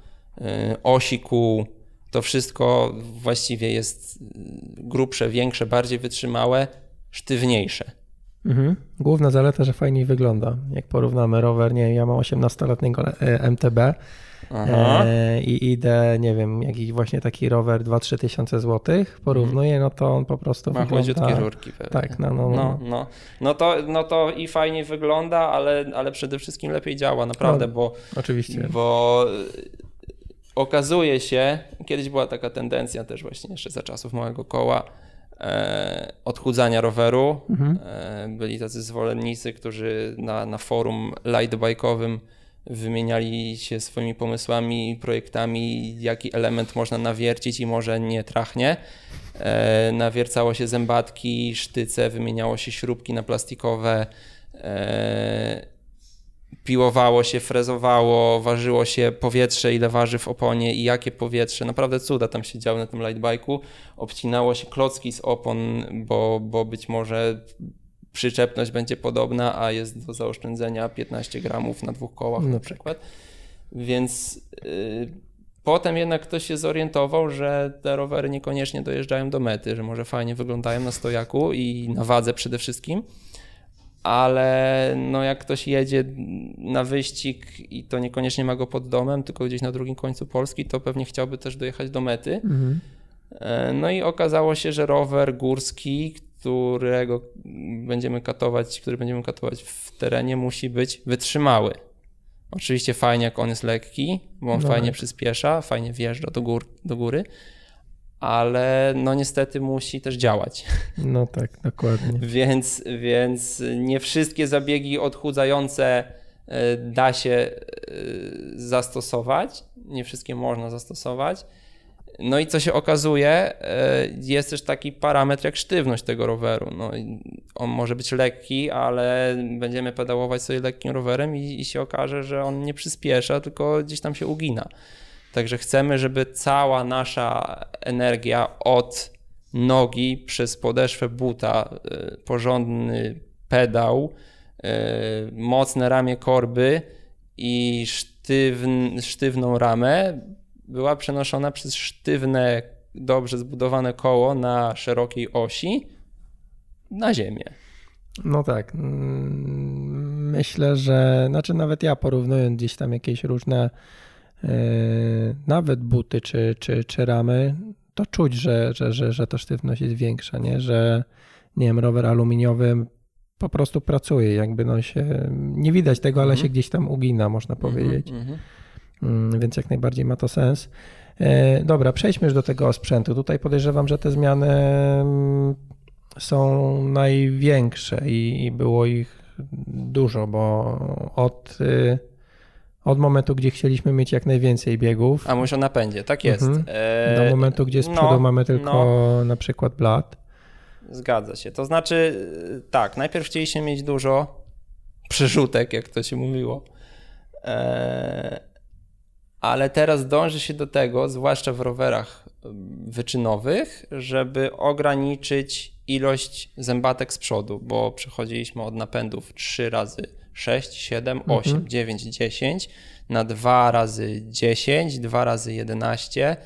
osi kół, to wszystko właściwie jest grubsze, większe, bardziej wytrzymałe, sztywniejsze. Główna zaleta, że fajniej wygląda. Jak porównamy rower, ja mam 18-letniego MTB i idę, nie wiem, jakiś właśnie taki rower 2-3 tysiące złotych, porównuję, no to on po prostu ma wygląda... Ma chłodziutkie rurki pewnie. Tak, No to i fajniej wygląda, ale przede wszystkim lepiej działa, naprawdę, bo... Oczywiście. Bo okazuje się, kiedyś była taka tendencja też właśnie jeszcze za czasów małego koła, odchudzania roweru. Byli tacy zwolennicy, którzy na forum lightbike'owym wymieniali się swoimi pomysłami i projektami, jaki element można nawiercić i może nie trachnie. Nawiercało się zębatki, sztyce, wymieniało się śrubki na plastikowe, piłowało się, frezowało, ważyło się powietrze, ile waży w oponie i jakie powietrze. Naprawdę cuda tam się działy na tym lightbike'u. Obcinało się klocki z opon, bo być może przyczepność będzie podobna, a jest do zaoszczędzenia 15 gramów na dwóch kołach na przykład. Więc potem jednak ktoś się zorientował, że te rowery niekoniecznie dojeżdżają do mety, że może fajnie wyglądają na stojaku i na wadze przede wszystkim. Ale no jak ktoś jedzie na wyścig i to niekoniecznie ma go pod domem, tylko gdzieś na drugim końcu Polski, to pewnie chciałby też dojechać do mety. No i okazało się, że rower górski, który będziemy katować w terenie, musi być wytrzymały. Oczywiście fajnie, jak on jest lekki, bo on fajnie przyspiesza, fajnie wjeżdża do góry, ale no niestety musi też działać. No tak, dokładnie. Więc nie wszystkie zabiegi odchudzające da się zastosować, nie wszystkie można zastosować. No i co się okazuje, jest też taki parametr jak sztywność tego roweru. No, on może być lekki, ale będziemy pedałować sobie lekkim rowerem i się okaże, że on nie przyspiesza, tylko gdzieś tam się ugina. Także chcemy, żeby cała nasza energia od nogi przez podeszwę buta, porządny pedał, mocne ramię korby i sztywną ramę była przenoszona przez sztywne, dobrze zbudowane koło na szerokiej osi na ziemię. No tak. Myślę, że nawet ja porównując gdzieś tam jakieś różne nawet buty czy ramy, to czuć, że ta sztywność jest większa, nie? Że nie wiem, rower aluminiowy po prostu pracuje, jakby no się nie widać tego, ale się gdzieś tam ugina, można powiedzieć. Więc jak najbardziej ma to sens. Dobra, przejdźmy już do tego sprzętu. Tutaj podejrzewam, że te zmiany są największe i było ich dużo, bo od momentu, gdzie chcieliśmy mieć jak najwięcej biegów. A mówisz o napędzie, tak jest. Do momentu, gdzie z przodu mamy tylko na przykład blat. Zgadza się. To znaczy tak, najpierw chcieliśmy mieć dużo przerzutek, jak to się mówiło. Ale teraz dąży się do tego, zwłaszcza w rowerach wyczynowych, żeby ograniczyć ilość zębatek z przodu, bo przechodziliśmy od napędów 3 razy 6, 7, 8, 9, 10 na 2 razy 10, 2 razy 11.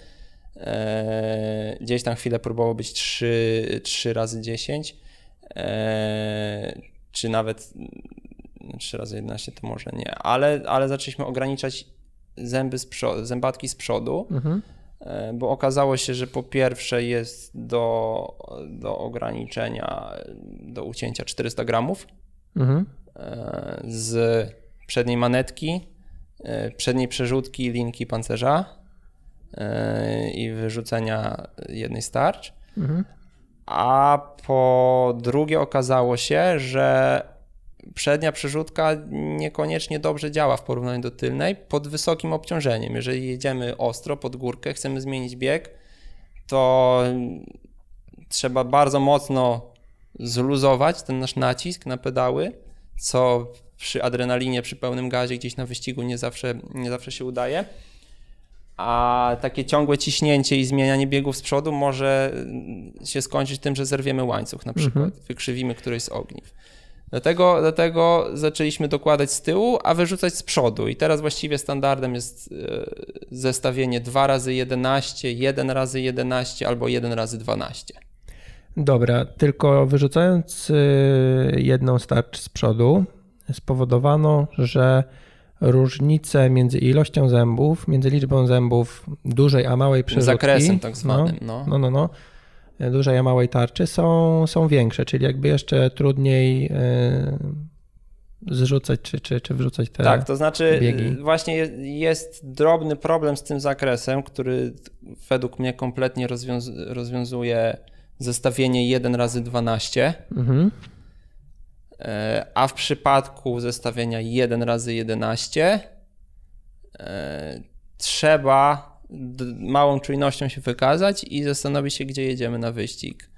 Gdzieś tam chwilę próbowało być 3 razy 10, czy nawet 3 razy 11 to może nie, ale zaczęliśmy ograniczać zębatki z przodu, bo okazało się, że po pierwsze jest do ograniczenia, do ucięcia 400 gramów z przedniej manetki, przedniej przerzutki, linki pancerza i wyrzucenia jednej z tarcz. A po drugie okazało się, że przednia przerzutka niekoniecznie dobrze działa w porównaniu do tylnej pod wysokim obciążeniem. Jeżeli jedziemy ostro pod górkę, chcemy zmienić bieg, to trzeba bardzo mocno zluzować ten nasz nacisk na pedały, co przy adrenalinie, przy pełnym gazie gdzieś na wyścigu nie zawsze się udaje. A takie ciągłe ciśnięcie i zmienianie biegów z przodu może się skończyć tym, że zerwiemy łańcuch na przykład, wykrzywimy któreś z ogniw. Dlatego zaczęliśmy dokładać z tyłu, a wyrzucać z przodu. I teraz właściwie standardem jest zestawienie 2 razy 11, 1 razy 11 albo 1 razy 12. Dobra, tylko wyrzucając jedną z tarcz z przodu spowodowano, że różnice między ilością zębów, między liczbą zębów dużej a małej przerzutki. Zakresem tak zwanym. No. Dużej a małej tarczy są większe, czyli jakby jeszcze trudniej zrzucać czy wrzucać te biegi. Tak, to znaczy właśnie jest drobny problem z tym zakresem, który według mnie kompletnie rozwiązuje zestawienie 1 razy 12, a w przypadku zestawienia 1 razy 11 trzeba małą czujnością się wykazać i zastanowić się, gdzie jedziemy na wyścig.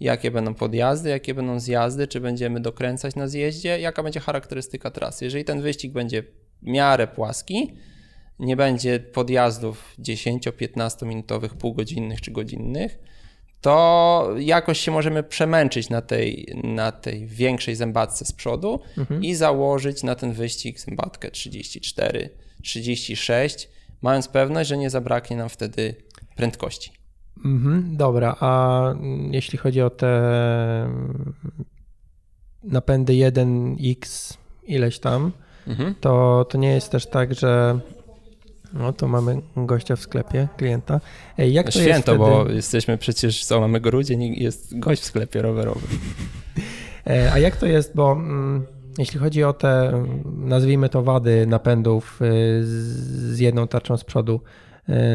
Jakie będą podjazdy, jakie będą zjazdy, czy będziemy dokręcać na zjeździe, jaka będzie charakterystyka trasy. Jeżeli ten wyścig będzie w miarę płaski, nie będzie podjazdów 10-15 minutowych, półgodzinnych czy godzinnych, to jakoś się możemy przemęczyć na tej większej zębatce z przodu i założyć na ten wyścig zębatkę 34, 36, mając pewność, że nie zabraknie nam wtedy prędkości. Dobra, a jeśli chodzi o te napędy 1X ileś tam, to nie jest też tak, że No to mamy gościa w sklepie, klienta. Ej, jak to święto jest wtedy? Bo jesteśmy przecież, co, mamy grudzień i jest gość w sklepie rowerowym. A jak to jest, bo jeśli chodzi o te, nazwijmy to, wady napędów z jedną tarczą z przodu,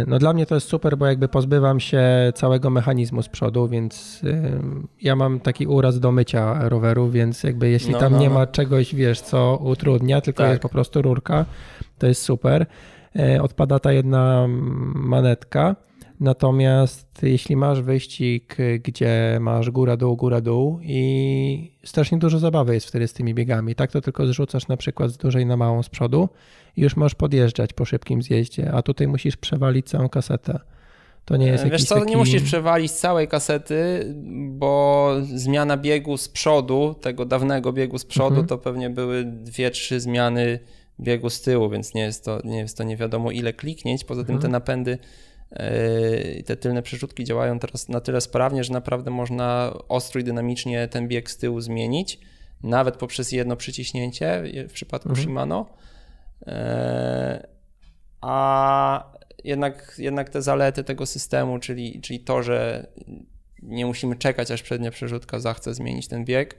no dla mnie to jest super, bo jakby pozbywam się całego mechanizmu z przodu, więc ja mam taki uraz do mycia roweru, więc jakby jeśli tam nie ma czegoś, wiesz, co utrudnia, tylko jest po prostu rurka, to jest super. Odpada ta jedna manetka. Natomiast jeśli masz wyścig, gdzie masz góra, dół i strasznie dużo zabawy jest wtedy z tymi biegami, tak to tylko zrzucasz na przykład z dużej na małą z przodu i już możesz podjeżdżać po szybkim zjeździe, a tutaj musisz przewalić całą kasetę. To nie jest jakiś taki... nie musisz przewalić całej kasety, bo zmiana biegu z przodu, tego dawnego biegu z przodu, to pewnie były 2-3 zmiany biegu z tyłu, więc nie jest to nie wiadomo ile kliknięć, poza tym te napędy, te tylne przerzutki działają teraz na tyle sprawnie, że naprawdę można ostro i dynamicznie ten bieg z tyłu zmienić, nawet poprzez jedno przyciśnięcie w przypadku Shimano. A jednak te zalety tego systemu, czyli to, że nie musimy czekać, aż przednia przerzutka zachce zmienić ten bieg,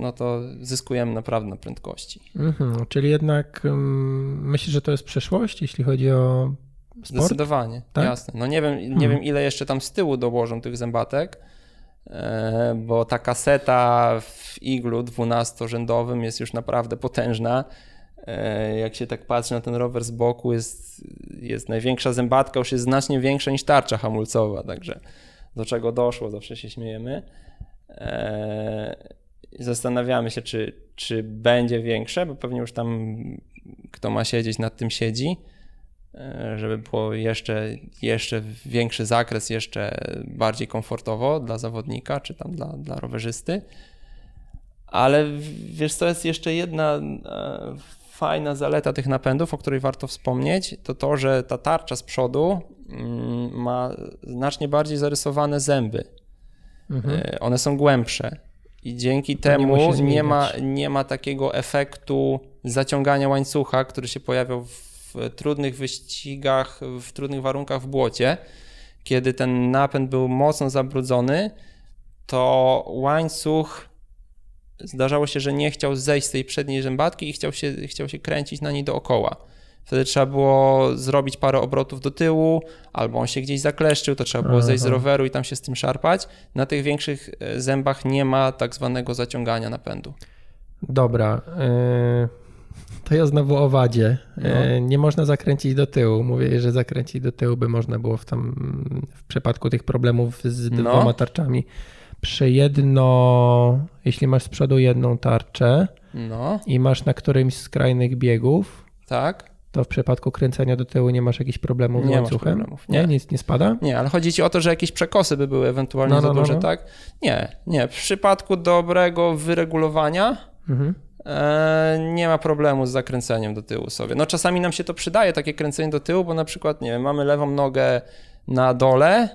no to zyskujemy naprawdę na prędkości. Czyli jednak myślisz, że to jest przyszłość, jeśli chodzi o sport? Zdecydowanie, tak? Jasne. No nie wiem ile jeszcze tam z tyłu dołożą tych zębatek, bo ta kaseta w iglu 12-rzędowym jest już naprawdę potężna. Jak się tak patrzy na ten rower z boku, jest największa zębatka, już jest znacznie większa niż tarcza hamulcowa, także do czego doszło, zawsze się śmiejemy. Zastanawiamy się, czy będzie większe, bo pewnie już tam kto ma siedzieć, nad tym siedzi, żeby było jeszcze większy zakres, jeszcze bardziej komfortowo dla zawodnika, czy tam dla rowerzysty. Ale wiesz co, jest jeszcze jedna fajna zaleta tych napędów, o której warto wspomnieć, to, że ta tarcza z przodu ma znacznie bardziej zarysowane zęby. One są głębsze i dzięki temu nie ma takiego efektu zaciągania łańcucha, który się pojawiał w trudnych wyścigach, w trudnych warunkach w błocie. Kiedy ten napęd był mocno zabrudzony, to łańcuch, zdarzało się, że nie chciał zejść z tej przedniej rzębatki i chciał się kręcić na niej dookoła. Wtedy trzeba było zrobić parę obrotów do tyłu, albo on się gdzieś zakleszczył, to trzeba było zejść z roweru i tam się z tym szarpać. Na tych większych zębach nie ma tak zwanego zaciągania napędu. Dobra, to ja znowu o wadzie. Nie można zakręcić do tyłu. Mówię, że zakręcić do tyłu by można było w przypadku tych problemów z dwoma tarczami. Jeśli masz z przodu jedną tarczę i masz na którymś z skrajnych biegów, to w przypadku kręcenia do tyłu nie masz jakichś problemów z łańcuchem? Nie, nic nie spada? Nie, ale chodzi ci o to, że jakieś przekosy by były ewentualnie za duże, tak? Nie. W przypadku dobrego wyregulowania nie ma problemu z zakręceniem do tyłu sobie. No czasami nam się to przydaje, takie kręcenie do tyłu, bo na przykład, nie wiem, mamy lewą nogę na dole,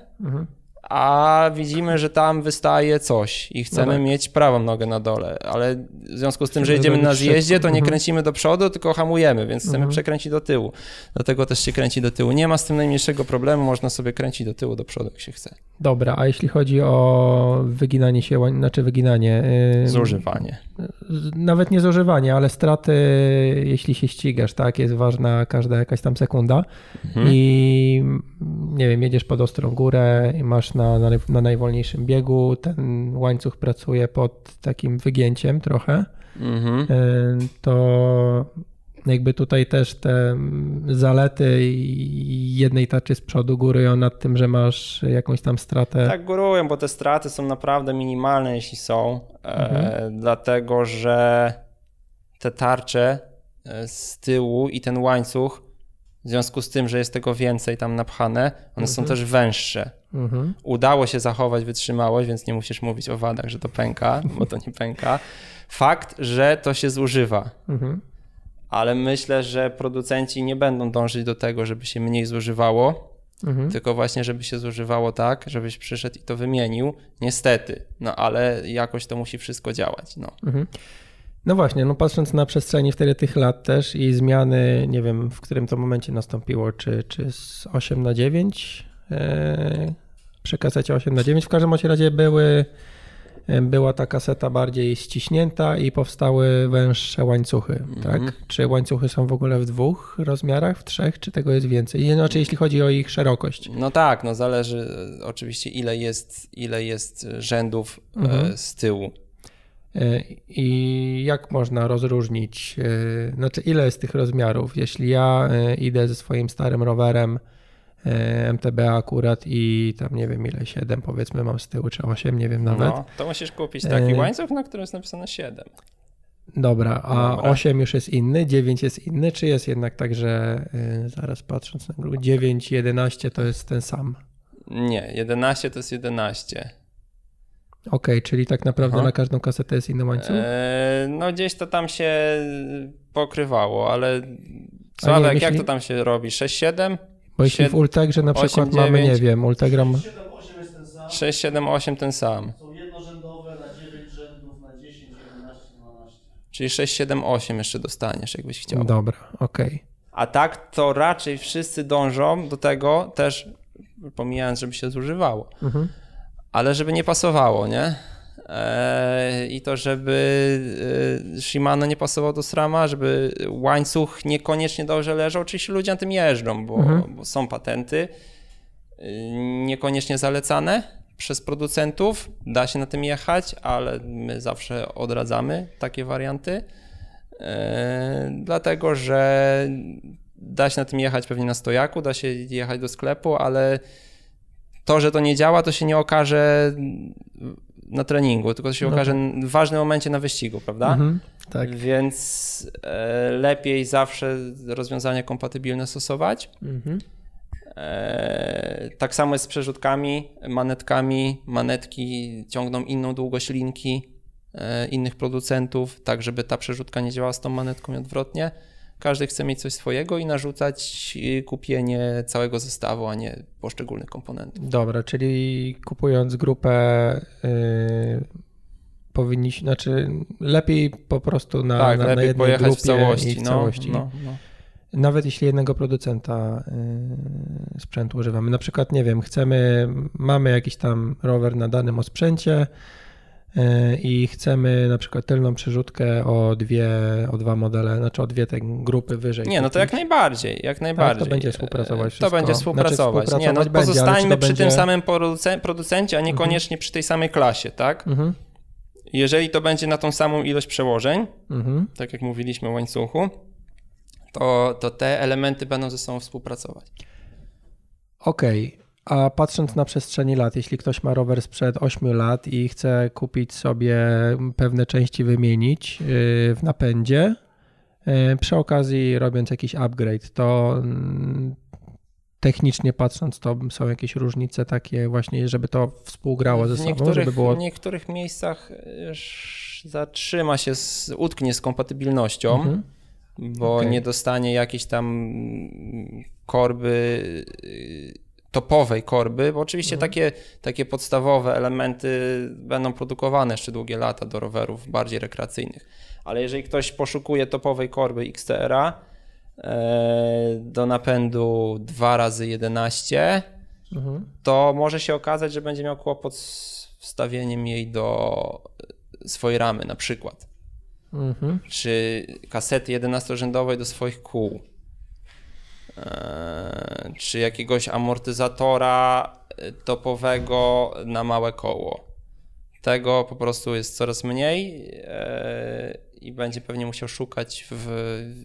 a widzimy, że tam wystaje coś i chcemy mieć prawą nogę na dole, ale w związku z tym, że jedziemy na zjeździe, to nie kręcimy do przodu, tylko hamujemy, więc chcemy przekręcić do tyłu. Dlatego też się kręci do tyłu. Nie ma z tym najmniejszego problemu, można sobie kręcić do tyłu, do przodu, jak się chce. Dobra, a jeśli chodzi o zużywanie. Nawet nie zużywanie, ale straty, jeśli się ścigasz, tak, jest ważna każda jakaś tam sekunda i nie wiem, jedziesz pod ostrą górę i masz na najwolniejszym biegu, ten łańcuch pracuje pod takim wygięciem trochę, to jakby tutaj też te zalety jednej tarczy z przodu górują nad tym, że masz jakąś tam stratę. Tak, górują, bo te straty są naprawdę minimalne, jeśli są, dlatego że te tarcze z tyłu i ten łańcuch, w związku z tym, że jest tego więcej tam napchane, one są też węższe. Udało się zachować wytrzymałość, więc nie musisz mówić o wadach, że to pęka, bo to nie pęka. Fakt, że to się zużywa, ale myślę, że producenci nie będą dążyć do tego, żeby się mniej zużywało, tylko właśnie, żeby się zużywało tak, żebyś przyszedł i to wymienił. Niestety, ale jakoś to musi wszystko działać. No właśnie, no patrząc na przestrzeni wtedy tych lat też i zmiany, nie wiem w którym to momencie nastąpiło, czy z 8 na 9, przy kasecie 8 na 9, w każdym razie była ta kaseta bardziej ściśnięta i powstały węższe łańcuchy, tak? Czy łańcuchy są w ogóle w dwóch rozmiarach, w trzech, czy tego jest więcej? Znaczy jeśli chodzi o ich szerokość. No tak, no zależy oczywiście ile jest rzędów z tyłu. I jak można rozróżnić, znaczy ile jest tych rozmiarów? Jeśli ja idę ze swoim starym rowerem MTB akurat i tam nie wiem ile, 7 powiedzmy mam z tyłu, czy 8, nie wiem nawet. No, to musisz kupić taki łańcuch, na którym jest napisane 7. Dobra, a 8 już jest inny, 9 jest inny, czy jest jednak tak, że zaraz patrząc na grubę, 9, 11 to jest ten sam? Nie, 11 to jest 11. Okej, czyli tak naprawdę na każdą kasetę jest inny łańcuch? No gdzieś to tam się pokrywało, ale co, ale jak to tam się robi? 6, 7? Bo jeśli w Ultegrze na przykład 8, mamy, 9, nie wiem, Ultegra... 6, 7, 8 ten sam. Są jednorzędowe na 9 rzędów, na 10, 11, 12. Czyli 6, 7, 8 jeszcze dostaniesz, jakbyś chciał. Dobra, okej. A tak to raczej wszyscy dążą do tego też, pomijając, żeby się zużywało, ale żeby nie pasowało, nie? I to, żeby Shimano nie pasował do SRAM-a, żeby łańcuch niekoniecznie dobrze leżał. Oczywiście ludzie na tym jeżdżą, bo są patenty niekoniecznie zalecane przez producentów. Da się na tym jechać, ale my zawsze odradzamy takie warianty, dlatego że da się na tym jechać pewnie na stojaku, da się jechać do sklepu, ale to, że to nie działa, to się nie okaże na treningu, tylko to się okaże w ważnym momencie na wyścigu, prawda? Tak. Więc lepiej zawsze rozwiązania kompatybilne stosować. Tak samo jest z przerzutkami, manetkami. Manetki ciągną inną długość linki innych producentów, tak żeby ta przerzutka nie działała z tą manetką i odwrotnie. Każdy chce mieć coś swojego i narzucać kupienie całego zestawu, a nie poszczególnych komponentów. Dobra, czyli kupując grupę powinniśmy, znaczy lepiej po prostu na jednej grupie w całości. I w całości. No. Nawet jeśli jednego producenta sprzętu używamy. Na przykład, nie wiem, mamy jakiś tam rower na danym osprzęcie, i chcemy na przykład tylną przerzutkę o dwa modele, znaczy o dwie te grupy wyżej. Nie, no to jak najbardziej. Tak, to będzie współpracować wszystko. To będzie współpracować. Znaczy, pozostańmy przy tym samym producencie, a niekoniecznie przy tej samej klasie, tak? Jeżeli to będzie na tą samą ilość przełożeń, tak jak mówiliśmy o łańcuchu, to te elementy będą ze sobą współpracować. Okej. A patrząc na przestrzeni lat, jeśli ktoś ma rower sprzed 8 lat i chce kupić sobie pewne części, wymienić w napędzie, przy okazji robiąc jakiś upgrade, to technicznie patrząc, to są jakieś różnice takie właśnie, żeby to współgrało ze sobą, żeby było... W niektórych miejscach zatrzyma się, utknie z kompatybilnością, bo nie dostanie jakiejś tam korby... topowej korby, bo oczywiście takie podstawowe elementy będą produkowane jeszcze długie lata do rowerów bardziej rekreacyjnych. Ale jeżeli ktoś poszukuje topowej korby XTR-a do napędu 2x11, to może się okazać, że będzie miał kłopot z wstawieniem jej do swojej ramy na przykład. Czy kasety 11-rzędowej do swoich kół. Czy jakiegoś amortyzatora topowego na małe koło. Tego po prostu jest coraz mniej i będzie pewnie musiał szukać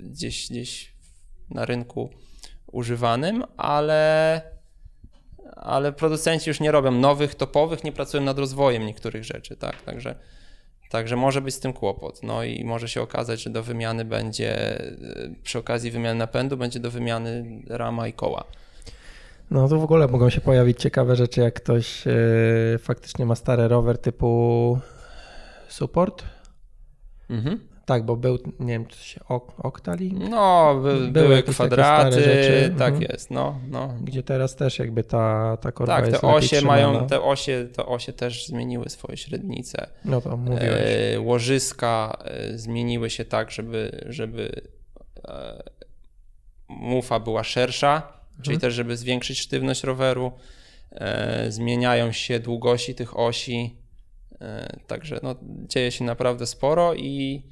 gdzieś na rynku używanym, ale producenci już nie robią nowych topowych, nie pracują nad rozwojem niektórych rzeczy, tak? Także może być z tym kłopot, no i może się okazać, że do wymiany będzie, przy okazji wymiany napędu, będzie do wymiany rama i koła. No to w ogóle mogą się pojawić ciekawe rzeczy, jak ktoś faktycznie ma stary rower typu support, Tak, bo był, nie wiem, czy się Octali? No, były kwadraty, tak jest, no. Gdzie teraz też jakby ta korba tak, jest lepiej trzymana. Tak, te osie też zmieniły swoje średnice. No to mówiłeś. Łożyska zmieniły się tak, żeby mufa była szersza, czyli też żeby zwiększyć sztywność roweru. Zmieniają się długości tych osi, także no, dzieje się naprawdę sporo i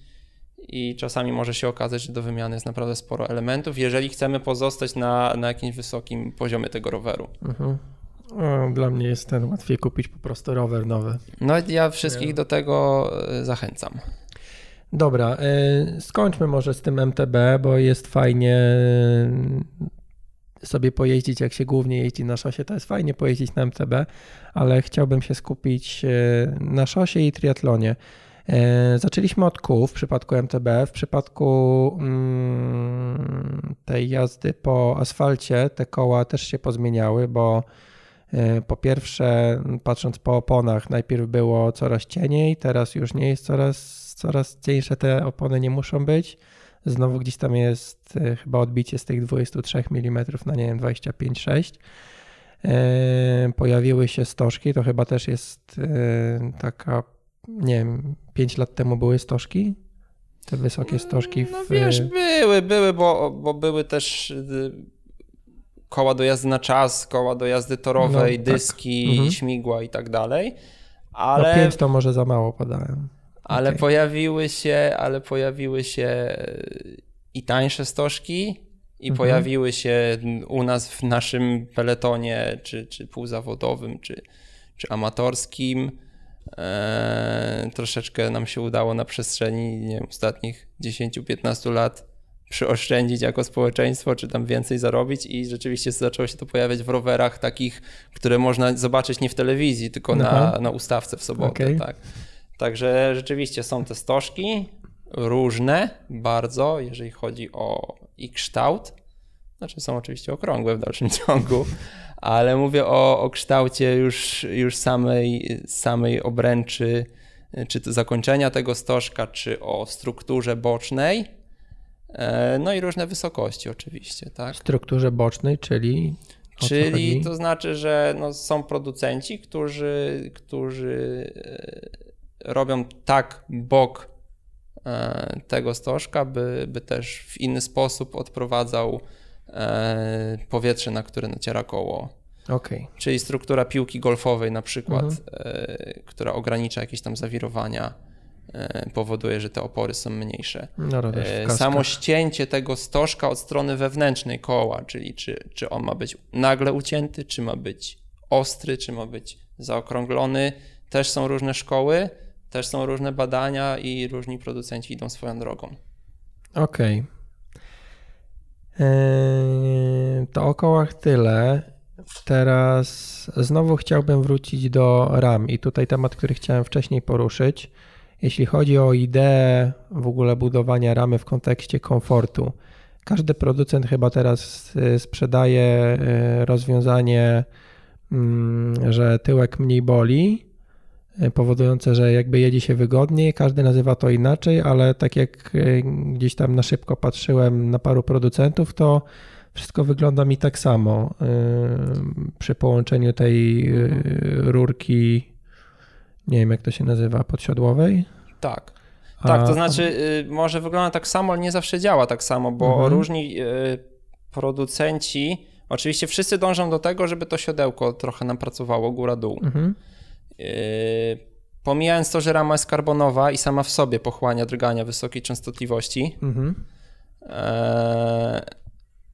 czasami może się okazać, że do wymiany jest naprawdę sporo elementów, jeżeli chcemy pozostać na jakimś wysokim poziomie tego roweru. Dla mnie jest ten łatwiej kupić po prostu rower nowy. No ja wszystkich do tego zachęcam. Dobra, skończmy może z tym MTB, bo jest fajnie sobie pojeździć, jak się głównie jeździ na szosie, to jest fajnie pojeździć na MTB, ale chciałbym się skupić na szosie i triatlonie. Zaczęliśmy od kół w przypadku MTB, w przypadku tej jazdy po asfalcie te koła też się pozmieniały, bo po pierwsze patrząc po oponach najpierw było coraz cieniej, teraz już nie jest, coraz cieńsze te opony nie muszą być. Znowu gdzieś tam jest chyba odbicie z tych 23 mm na nie wiem 25-6. Pojawiły się stożki, to chyba też jest taka, nie wiem, 5 lat temu były stożki? Te wysokie stożki? No wiesz, były, bo były też koła do jazdy na czas, koła do jazdy torowej, dyski, śmigła i tak dalej. Ale... No 5 to może za mało podałem. Ale, pojawiły się i tańsze stożki i pojawiły się u nas w naszym peletonie, czy półzawodowym, czy amatorskim. Troszeczkę nam się udało na przestrzeni nie wiem, ostatnich 10-15 lat przyoszczędzić jako społeczeństwo, czy tam więcej zarobić i rzeczywiście zaczęło się to pojawiać w rowerach takich, które można zobaczyć nie w telewizji, tylko na ustawce w sobotę. Tak. Także rzeczywiście są te stożki różne bardzo, jeżeli chodzi o ich kształt. Znaczy są oczywiście okrągłe w dalszym ciągu, ale mówię o kształcie już samej obręczy, czy to zakończenia tego stożka, czy o strukturze bocznej. No i różne wysokości oczywiście. Tak? Strukturze bocznej, czyli? Czyli to znaczy, że no są producenci, którzy robią tak bok tego stożka, by też w inny sposób odprowadzał powietrze, na które naciera koło. Czyli struktura piłki golfowej na przykład, która ogranicza jakieś tam zawirowania, powoduje, że te opory są mniejsze. Samo ścięcie tego stożka od strony wewnętrznej koła, czyli czy on ma być nagle ucięty, czy ma być ostry, czy ma być zaokrąglony. Też są różne szkoły. Też są różne badania i różni producenci idą swoją drogą. To o kołach tyle. Teraz znowu chciałbym wrócić do RAM i tutaj temat, który chciałem wcześniej poruszyć. Jeśli chodzi o ideę w ogóle budowania ramy w kontekście komfortu. Każdy producent chyba teraz sprzedaje rozwiązanie, że tyłek mniej boli, powodujące, że jakby jedzie się wygodniej, każdy nazywa to inaczej, ale tak jak gdzieś tam na szybko patrzyłem na paru producentów, to wszystko wygląda mi tak samo przy połączeniu tej rurki, nie wiem jak to się nazywa, podsiodłowej? Tak, to znaczy może wygląda tak samo, ale nie zawsze działa tak samo, bo różni producenci, oczywiście wszyscy dążą do tego, żeby to siodełko trochę nam pracowało góra-dół. Pomijając to, że rama jest karbonowa i sama w sobie pochłania drgania wysokiej częstotliwości,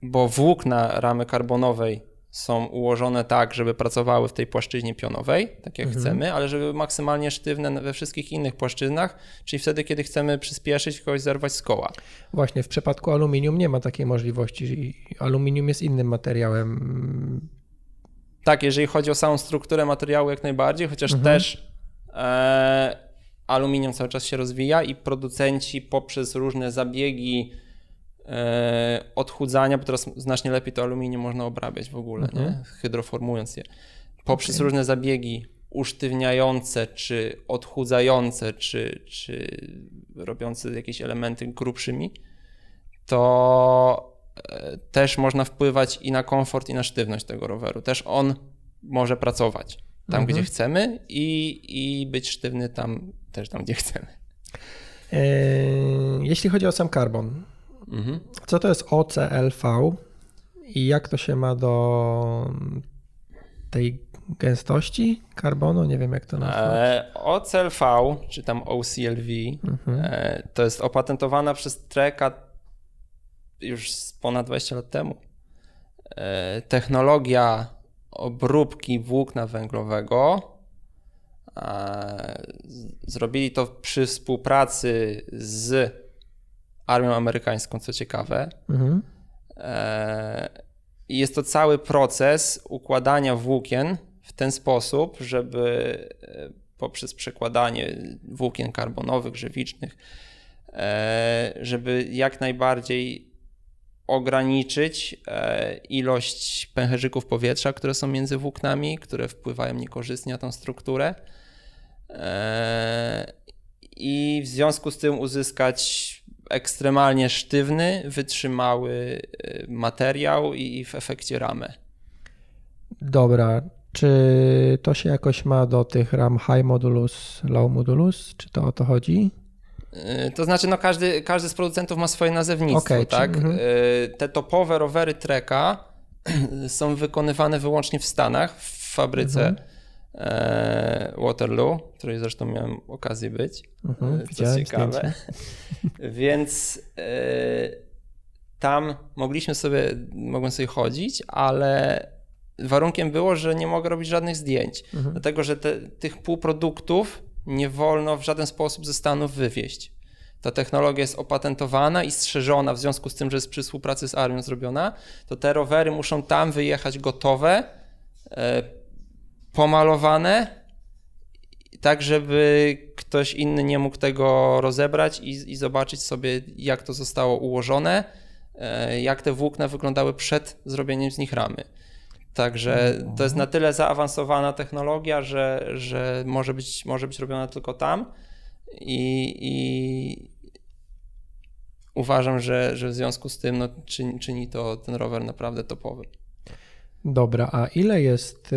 bo włókna ramy karbonowej są ułożone tak, żeby pracowały w tej płaszczyźnie pionowej, tak jak chcemy, ale żeby były maksymalnie sztywne we wszystkich innych płaszczyznach, czyli wtedy, kiedy chcemy przyspieszyć, kogoś zerwać z koła. Właśnie, w przypadku aluminium nie ma takiej możliwości. Aluminium jest innym materiałem. Tak, jeżeli chodzi o samą strukturę materiału jak najbardziej, chociaż też aluminium cały czas się rozwija i producenci poprzez różne zabiegi odchudzania, bo teraz znacznie lepiej to aluminium można obrabiać w ogóle, hydroformując je, poprzez różne zabiegi usztywniające, czy odchudzające, czy robiące jakieś elementy grubszymi, to też można wpływać i na komfort, i na sztywność tego roweru. Też on może pracować tam, gdzie chcemy i być sztywny tam też tam, gdzie chcemy. Jeśli chodzi o sam karbon, co to jest OCLV i jak to się ma do tej gęstości karbonu? Nie wiem, jak to nazwać. OCLV, czy tam OCLV, to jest opatentowana przez Treka już ponad 20 lat temu technologia obróbki włókna węglowego. Zrobili to przy współpracy z armią amerykańską, co ciekawe. Jest to cały proces układania włókien w ten sposób, żeby poprzez przekładanie włókien karbonowych, żywicznych, żeby jak najbardziej ograniczyć ilość pęcherzyków powietrza, które są między włóknami, które wpływają niekorzystnie na tą strukturę, i w związku z tym uzyskać ekstremalnie sztywny, wytrzymały materiał i w efekcie ramę. Dobra, czy to się jakoś ma do tych ram high modulus, low modulus? Czy to o to chodzi? To znaczy, no każdy z producentów ma swoje nazewnictwo, tak? Te topowe rowery Treka są wykonywane wyłącznie w Stanach, w fabryce Waterloo, w której zresztą miałem okazję być, co ciekawe. Więc tam mogłem sobie chodzić, ale warunkiem było, że nie mogę robić żadnych zdjęć, dlatego że tych półproduktów nie wolno w żaden sposób ze Stanów wywieźć. Ta technologia jest opatentowana i strzeżona, w związku z tym, że jest przy współpracy z armią zrobiona, to te rowery muszą tam wyjechać gotowe, pomalowane, tak żeby ktoś inny nie mógł tego rozebrać i zobaczyć sobie, jak to zostało ułożone, jak te włókna wyglądały przed zrobieniem z nich ramy. Także to jest na tyle zaawansowana technologia, że może być robiona tylko tam i uważam, że w związku z tym czyni to ten rower naprawdę topowy. Dobra, a ile jest,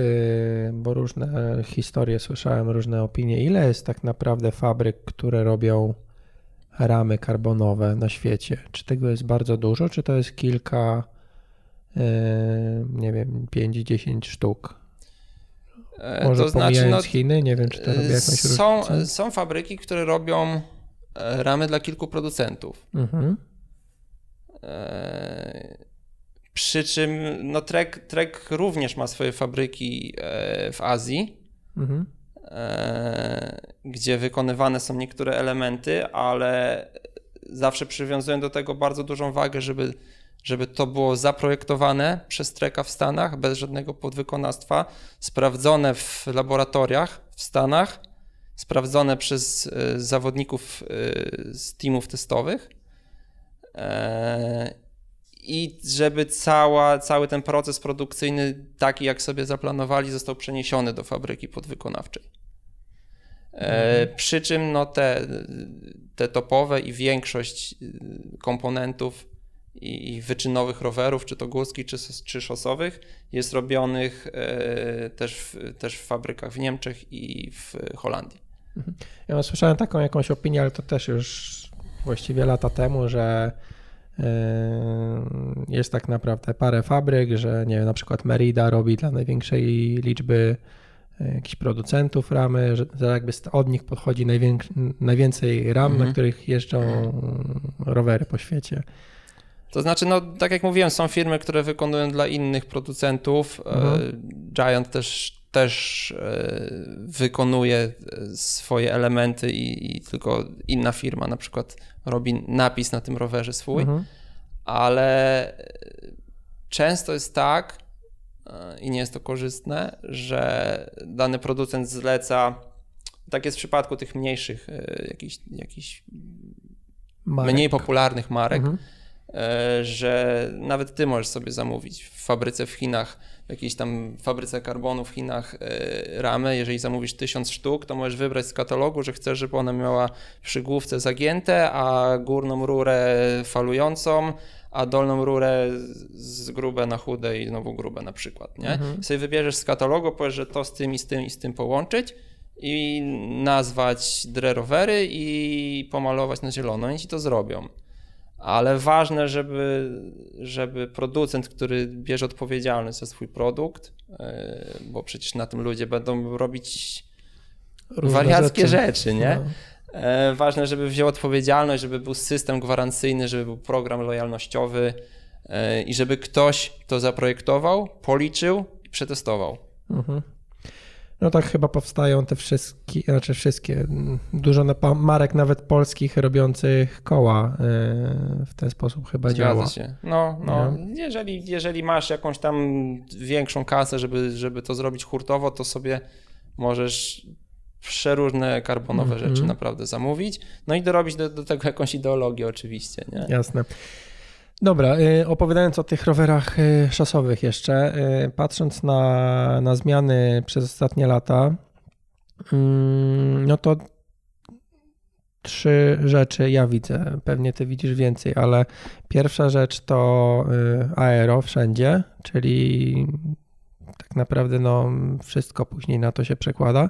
bo różne historie słyszałem, różne opinie, ile jest tak naprawdę fabryk, które robią ramy karbonowe na świecie? Czy tego jest bardzo dużo, czy to jest kilka, nie wiem, 5-10 sztuk? Może to znaczy, pomijając Chiny, nie wiem, czy to robi jakąś różnicę? Są fabryki, które robią ramy dla kilku producentów. Przy czym no, Trek również ma swoje fabryki w Azji, gdzie wykonywane są niektóre elementy, ale zawsze przywiązują do tego bardzo dużą wagę, żeby to było zaprojektowane przez Treka w Stanach, bez żadnego podwykonawstwa, sprawdzone w laboratoriach w Stanach, sprawdzone przez zawodników z teamów testowych. I żeby cały ten proces produkcyjny, taki jak sobie zaplanowali, został przeniesiony do fabryki podwykonawczej. Przy czym no, te topowe i większość komponentów i wyczynowych rowerów, czy to górskich, czy szosowych, jest robionych też w fabrykach w Niemczech i w Holandii. Ja słyszałem taką jakąś opinię, ale to też już właściwie lata temu, że jest tak naprawdę parę fabryk, że nie wiem, na przykład Merida robi dla największej liczby jakichś producentów ramy, że jakby od nich podchodzi najwięcej ram, na których jeżdżą rowery po świecie. To znaczy, no tak jak mówiłem, są firmy, które wykonują dla innych producentów. Giant też wykonuje swoje elementy i tylko inna firma na przykład robi napis na tym rowerze swój, ale często jest tak, i nie jest to korzystne, że dany producent zleca, tak jest w przypadku tych mniejszych, jakichś mniej popularnych marek, że nawet ty możesz sobie zamówić w fabryce w Chinach, w jakiejś tam fabryce karbonu w Chinach ramy. Jeżeli zamówisz 1000 sztuk, to możesz wybrać z katalogu, że chcesz, żeby ona miała przygłówce zagięte, a górną rurę falującą, a dolną rurę z grube na chude i znowu grube na przykład. Nie? Mhm. Sobie wybierzesz z katalogu, powiesz, że to z tym i z tym i z tym połączyć i nazwać Dre Rowery i pomalować na zielono. Oni ci to zrobią. Ale ważne, żeby producent, który bierze odpowiedzialność za swój produkt, bo przecież na tym ludzie będą robić wariackie rzeczy, nie? No. Ważne, żeby wziął odpowiedzialność, żeby był system gwarancyjny, żeby był program lojalnościowy i żeby ktoś to zaprojektował, policzył i przetestował. Mhm. No tak chyba powstają te wszystkie, znaczy wszystkie, dużo marek nawet polskich robiących koła w ten sposób chyba działa. Zgadza się. No. Jeżeli masz jakąś tam większą kasę, żeby to zrobić hurtowo, to sobie możesz przeróżne karbonowe rzeczy naprawdę zamówić, no i dorobić do tego jakąś ideologię oczywiście. Nie? Jasne. Dobra, opowiadając o tych rowerach szosowych jeszcze, patrząc na zmiany przez ostatnie lata, no to trzy rzeczy ja widzę, pewnie ty widzisz więcej, ale pierwsza rzecz to aero wszędzie, czyli tak naprawdę no wszystko później na to się przekłada.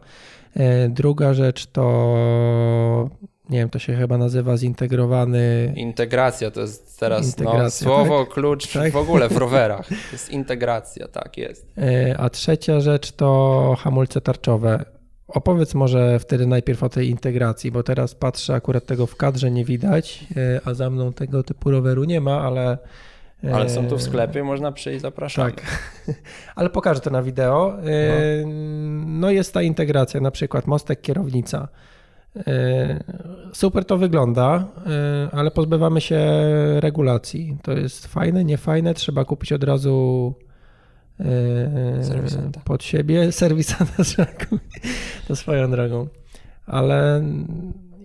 Druga rzecz to... Nie wiem, to się chyba nazywa zintegrowany... Integracja to jest teraz słowo, tak? Klucz tak? W ogóle w rowerach. To jest integracja, tak jest. A trzecia rzecz to hamulce tarczowe. Opowiedz może wtedy najpierw o tej integracji, bo teraz patrzę, akurat tego w kadrze nie widać, a za mną tego typu roweru nie ma, ale... Ale są tu w sklepie, można przyjść, zapraszamy. Tak, ale pokażę to na wideo. No jest ta integracja, na przykład mostek, kierownica. Super to wygląda, ale pozbywamy się regulacji. To jest fajne, niefajne, trzeba kupić od razu serwisanta. Pod siebie. Serwisanta trzeba kupić, to swoją drogą. Ale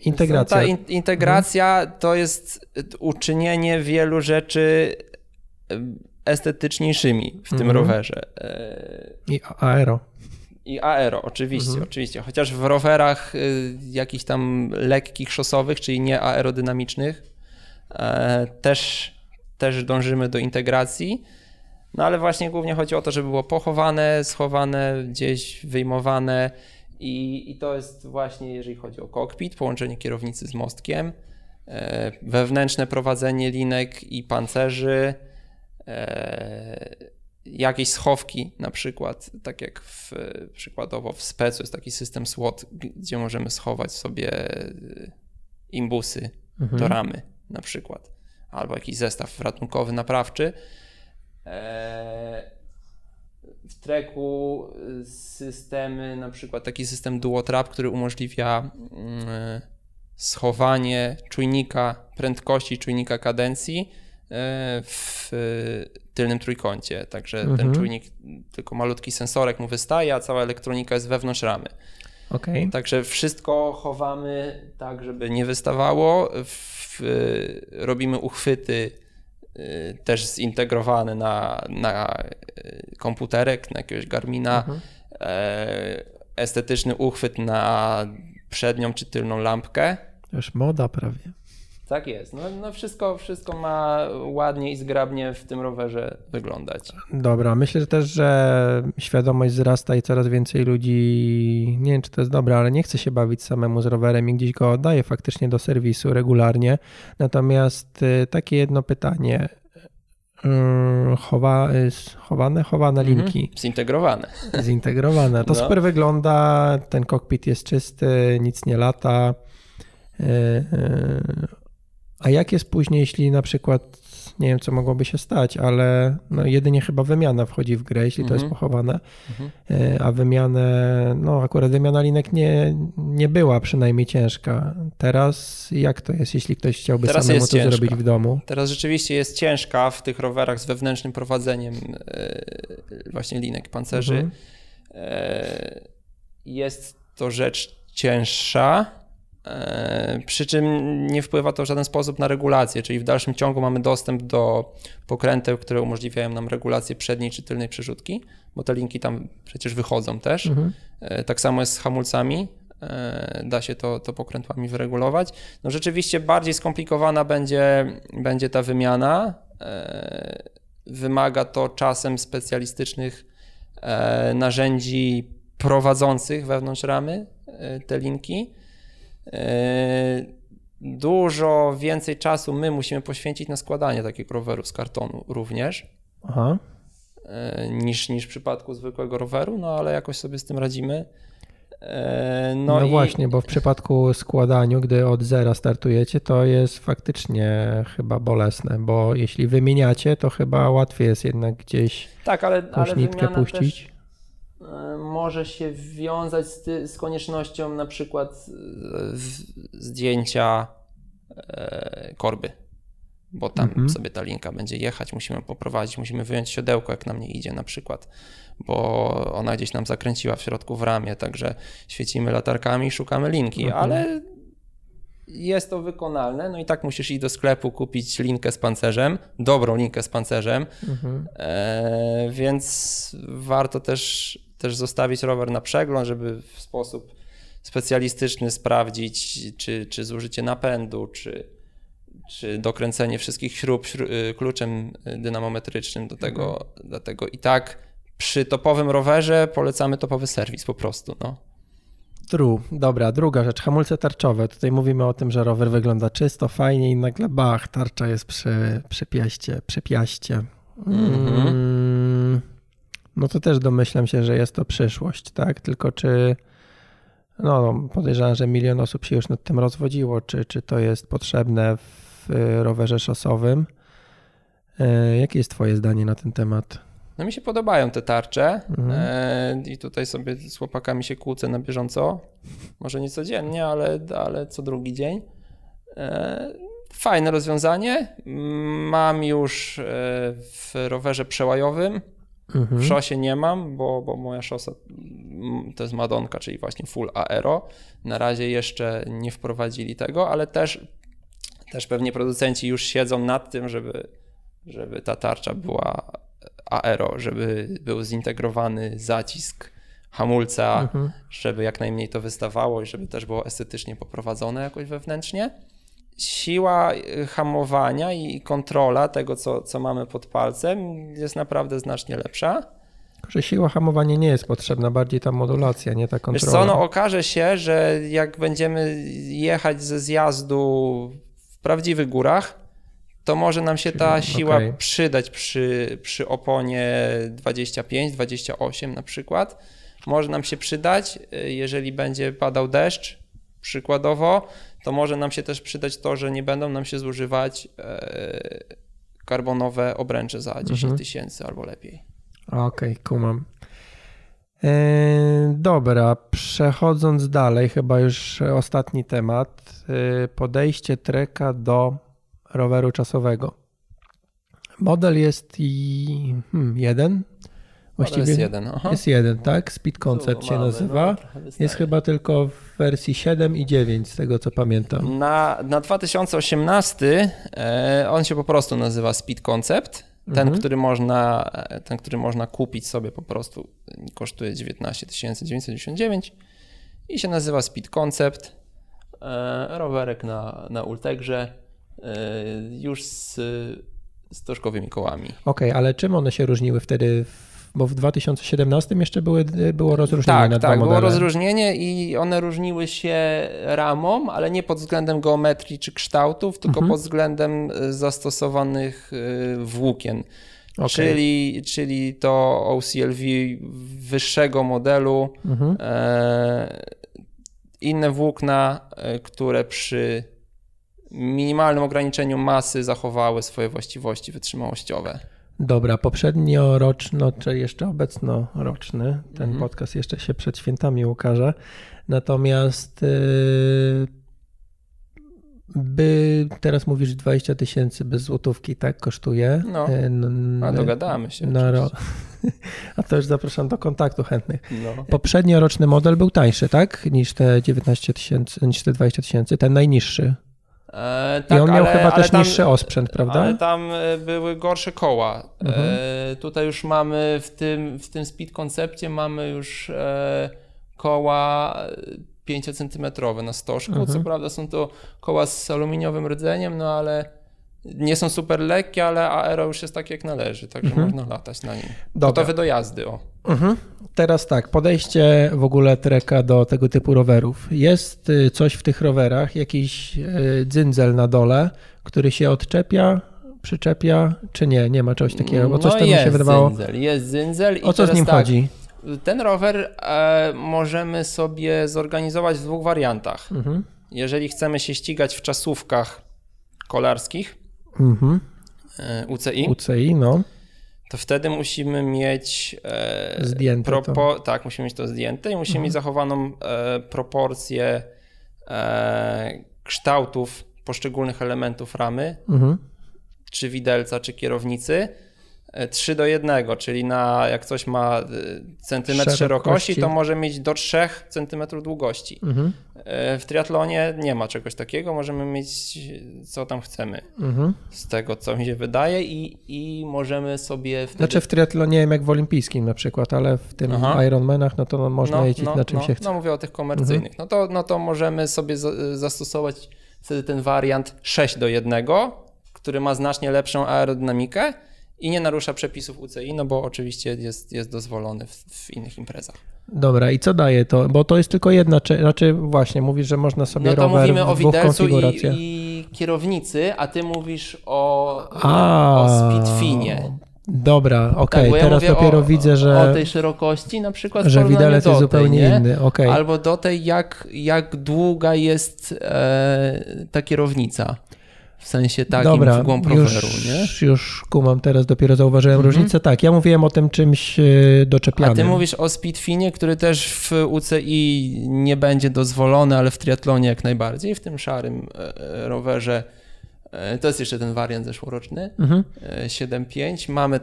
integracja. Ta integracja to jest uczynienie wielu rzeczy estetyczniejszymi w tym rowerze. I aero. I aero, oczywiście, oczywiście. Chociaż w rowerach jakichś tam lekkich, szosowych, czyli nie aerodynamicznych, też dążymy do integracji. No ale właśnie głównie chodzi o to, żeby było pochowane, schowane, gdzieś wyjmowane i to jest właśnie, jeżeli chodzi o kokpit, połączenie kierownicy z mostkiem, wewnętrzne prowadzenie linek i pancerzy, jakieś schowki na przykład, tak jak przykładowo w Specu jest taki system SWOT, gdzie możemy schować sobie imbusy do ramy na przykład, albo jakiś zestaw ratunkowy, naprawczy. W Treku systemy, na przykład taki system Duotrap, który umożliwia schowanie czujnika prędkości, czujnika kadencji w tylnym trójkącie, także ten czujnik, tylko malutki sensorek mu wystaje, a cała elektronika jest wewnątrz ramy. Okay. Także wszystko chowamy tak, żeby nie wystawało. Robimy uchwyty też zintegrowane na komputerek, na jakiegoś Garmina. Estetyczny uchwyt na przednią czy tylną lampkę. To już moda prawie. Tak jest. No wszystko ma ładnie i zgrabnie w tym rowerze wyglądać. Dobra, myślę że też, że świadomość wzrasta i coraz więcej ludzi, nie wiem czy to jest dobre, ale nie chce się bawić samemu z rowerem i gdzieś go oddaje faktycznie do serwisu regularnie. Natomiast takie jedno pytanie. Chowane linki. Zintegrowane. To super wygląda, ten kokpit jest czysty, nic nie lata. A jak jest później, jeśli na przykład, nie wiem co mogłoby się stać, ale no jedynie chyba wymiana wchodzi w grę, jeśli to jest pochowane, a akurat wymiana linek nie była przynajmniej ciężka. Teraz jak to jest, jeśli ktoś chciałby teraz samemu to zrobić w domu? Teraz rzeczywiście jest ciężka w tych rowerach z wewnętrznym prowadzeniem właśnie linek, pancerzy. Jest to rzecz cięższa. Przy czym nie wpływa to w żaden sposób na regulację, czyli w dalszym ciągu mamy dostęp do pokręteł, które umożliwiają nam regulację przedniej czy tylnej przerzutki, bo te linki tam przecież wychodzą też. Mhm. Tak samo jest z hamulcami, da się to pokrętłami wyregulować. No rzeczywiście bardziej skomplikowana będzie ta wymiana. Wymaga to czasem specjalistycznych narzędzi prowadzących wewnątrz ramy te linki. Dużo więcej czasu my musimy poświęcić na składanie takiego roweru z kartonu również. Aha. Niż w przypadku zwykłego roweru, no ale jakoś sobie z tym radzimy. No i... właśnie, bo w przypadku składania, gdy od zera startujecie, to jest faktycznie chyba bolesne, bo jeśli wymieniacie, to chyba łatwiej jest jednak gdzieś tak, ale nitkę puścić. Też... może się wiązać z koniecznością na przykład zdjęcia korby, bo tam sobie ta linka będzie jechać, musimy ją poprowadzić, musimy wyjąć siodełko, jak nam nie idzie na przykład, bo ona gdzieś nam zakręciła w środku w ramie, także świecimy latarkami i szukamy linki, ale jest to wykonalne, no i tak musisz iść do sklepu, kupić linkę z pancerzem, dobrą linkę z pancerzem, więc warto też zostawić rower na przegląd, żeby w sposób specjalistyczny sprawdzić, czy zużycie napędu, czy dokręcenie wszystkich śrub kluczem dynamometrycznym do tego. Dlatego i tak przy topowym rowerze polecamy topowy serwis po prostu. No. True. Dobra, druga rzecz, hamulce tarczowe. Tutaj mówimy o tym, że rower wygląda czysto, fajnie i nagle bach, tarcza jest przy piaście. No to też domyślam się, że jest to przyszłość, tak? Tylko czy, no podejrzewam, że milion osób się już nad tym rozwodziło, czy to jest potrzebne w rowerze szosowym. Jakie jest twoje zdanie na ten temat? No mi się podobają te tarcze i tutaj sobie z chłopakami się kłócę na bieżąco, może nie codziennie, ale co drugi dzień. Fajne rozwiązanie, mam już w rowerze przełajowym. W szosie nie mam, bo moja szosa to jest Madonka, czyli właśnie full aero. Na razie jeszcze nie wprowadzili tego, ale też pewnie producenci już siedzą nad tym, żeby ta tarcza była aero, żeby był zintegrowany zacisk hamulca, żeby jak najmniej to wystawało i żeby też było estetycznie poprowadzone jakoś wewnętrznie. Siła hamowania i kontrola tego, co mamy pod palcem, jest naprawdę znacznie lepsza. Że siła hamowania nie jest potrzebna, bardziej ta modulacja, nie ta kontrola. Wiesz co, no okaże się, że jak będziemy jechać ze zjazdu w prawdziwych górach, to może nam się ta siła przydać przy oponie 25, 28 na przykład. Może nam się przydać, jeżeli będzie padał deszcz przykładowo, to może nam się też przydać to, że nie będą nam się zużywać karbonowe obręcze za 10 000 albo lepiej. Okej, kumam. Dobra, przechodząc dalej, chyba już ostatni temat. Podejście Treka do roweru czasowego. Model jest jeden. Właściwie jest jeden. Jest jeden, tak? Speed Concept się nazywa. Jest chyba tylko w wersji 7 i 9, z tego co pamiętam. Na 2018 on się po prostu nazywa Speed Concept. Ten, który można kupić sobie po prostu, kosztuje 19 999 i się nazywa Speed Concept. Rowerek na Ultegrze. Już z tożkowymi kołami. Okej, ale czym one się różniły wtedy? Bo w 2017 jeszcze było rozróżnienie na dwa modele. Tak, było rozróżnienie i one różniły się ramą, ale nie pod względem geometrii czy kształtów, tylko pod względem zastosowanych włókien. Okay. Czyli to OCLV wyższego modelu, inne włókna, które przy minimalnym ograniczeniu masy zachowały swoje właściwości wytrzymałościowe. Dobra, poprzednioroczno, czy jeszcze obecnoroczny, ten podcast jeszcze się przed świętami ukaże, natomiast teraz mówisz 20 000 bez złotówki, tak kosztuje? No, a dogadamy się. A to już zapraszam do kontaktu chętnych. No. Poprzednioroczny model był tańszy, tak? Niż te 19 tysięcy, niż te 20 tysięcy, ten najniższy. Tak, i on miał chyba też tam niższy osprzęt, prawda? Ale tam były gorsze koła. Mhm. Tutaj już mamy w tym Speed Concepcie mamy już koła 5 cm na stożku. Mhm. Co prawda są to koła z aluminiowym rdzeniem, no ale nie są super lekkie, ale aero już jest tak jak należy, także można latać na nim. Gotowe do jazdy. O. Teraz tak, podejście w ogóle Treka do tego typu rowerów. Jest coś w tych rowerach, jakiś dzyndzel na dole, który się odczepia, przyczepia, czy nie? Nie ma czegoś takiego, bo coś tam mi się wydawało. Jest dzyndzel. O co z nim chodzi? Ten rower możemy sobie zorganizować w dwóch wariantach. Jeżeli chcemy się ścigać w czasówkach kolarskich, UCI, no. To wtedy musimy mieć zdjęte tak, musimy mieć to zdjęte i musimy mieć zachowaną proporcję kształtów poszczególnych elementów ramy, czy widelca, czy kierownicy. 3:1, czyli jak coś ma centymetr szerokości, to może mieć do 3 cm długości. W triatlonie nie ma czegoś takiego, możemy mieć co tam chcemy, z tego co mi się wydaje, i możemy sobie wtedy... Znaczy w triatlonie jak w olimpijskim na przykład, ale w tym Ironmanach no to można jeździć na czym się chce. No mówię o tych komercyjnych, no to możemy sobie zastosować wtedy ten wariant 6:1, który ma znacznie lepszą aerodynamikę i nie narusza przepisów UCI, no bo oczywiście jest dozwolony w innych imprezach. Dobra, i co daje to? Bo to jest tylko jedna, znaczy właśnie mówisz, że można sobie rower w dwóch konfiguracjach. No to mówimy o widelcu i kierownicy, a ty mówisz o speedfinie. Dobra, okej, tak, teraz ja dopiero widzę, że... O tej szerokości na przykład, że widelec jest zupełnie inny, okej. Albo do tej, jak długa jest ta kierownica. W sensie takim w głąb roweru, nie? Już kumam, teraz dopiero zauważyłem różnicę. Tak, ja mówiłem o tym czymś doczepianym. A ty mówisz o speedfinie, który też w UCI nie będzie dozwolony, ale w triatlonie jak najbardziej. W tym szarym rowerze, to jest jeszcze ten wariant zeszłoroczny, 7.5. Mamy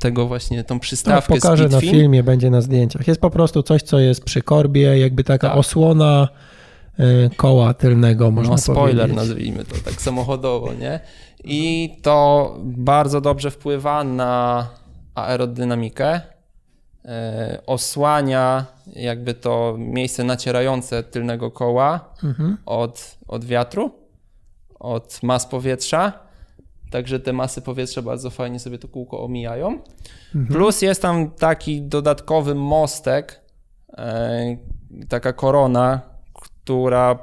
tego właśnie, tą przystawkę pokażę speedfin. Na filmie, będzie na zdjęciach. Jest po prostu coś, co jest przy korbie, jakby taka osłona koła tylnego, można spoiler powiedzieć. Nazwijmy to tak samochodowo, nie? I to bardzo dobrze wpływa na aerodynamikę, osłania jakby to miejsce nacierające tylnego koła od wiatru, od mas powietrza, także te masy powietrza bardzo fajnie sobie to kółko omijają. Plus jest tam taki dodatkowy mostek, taka korona, która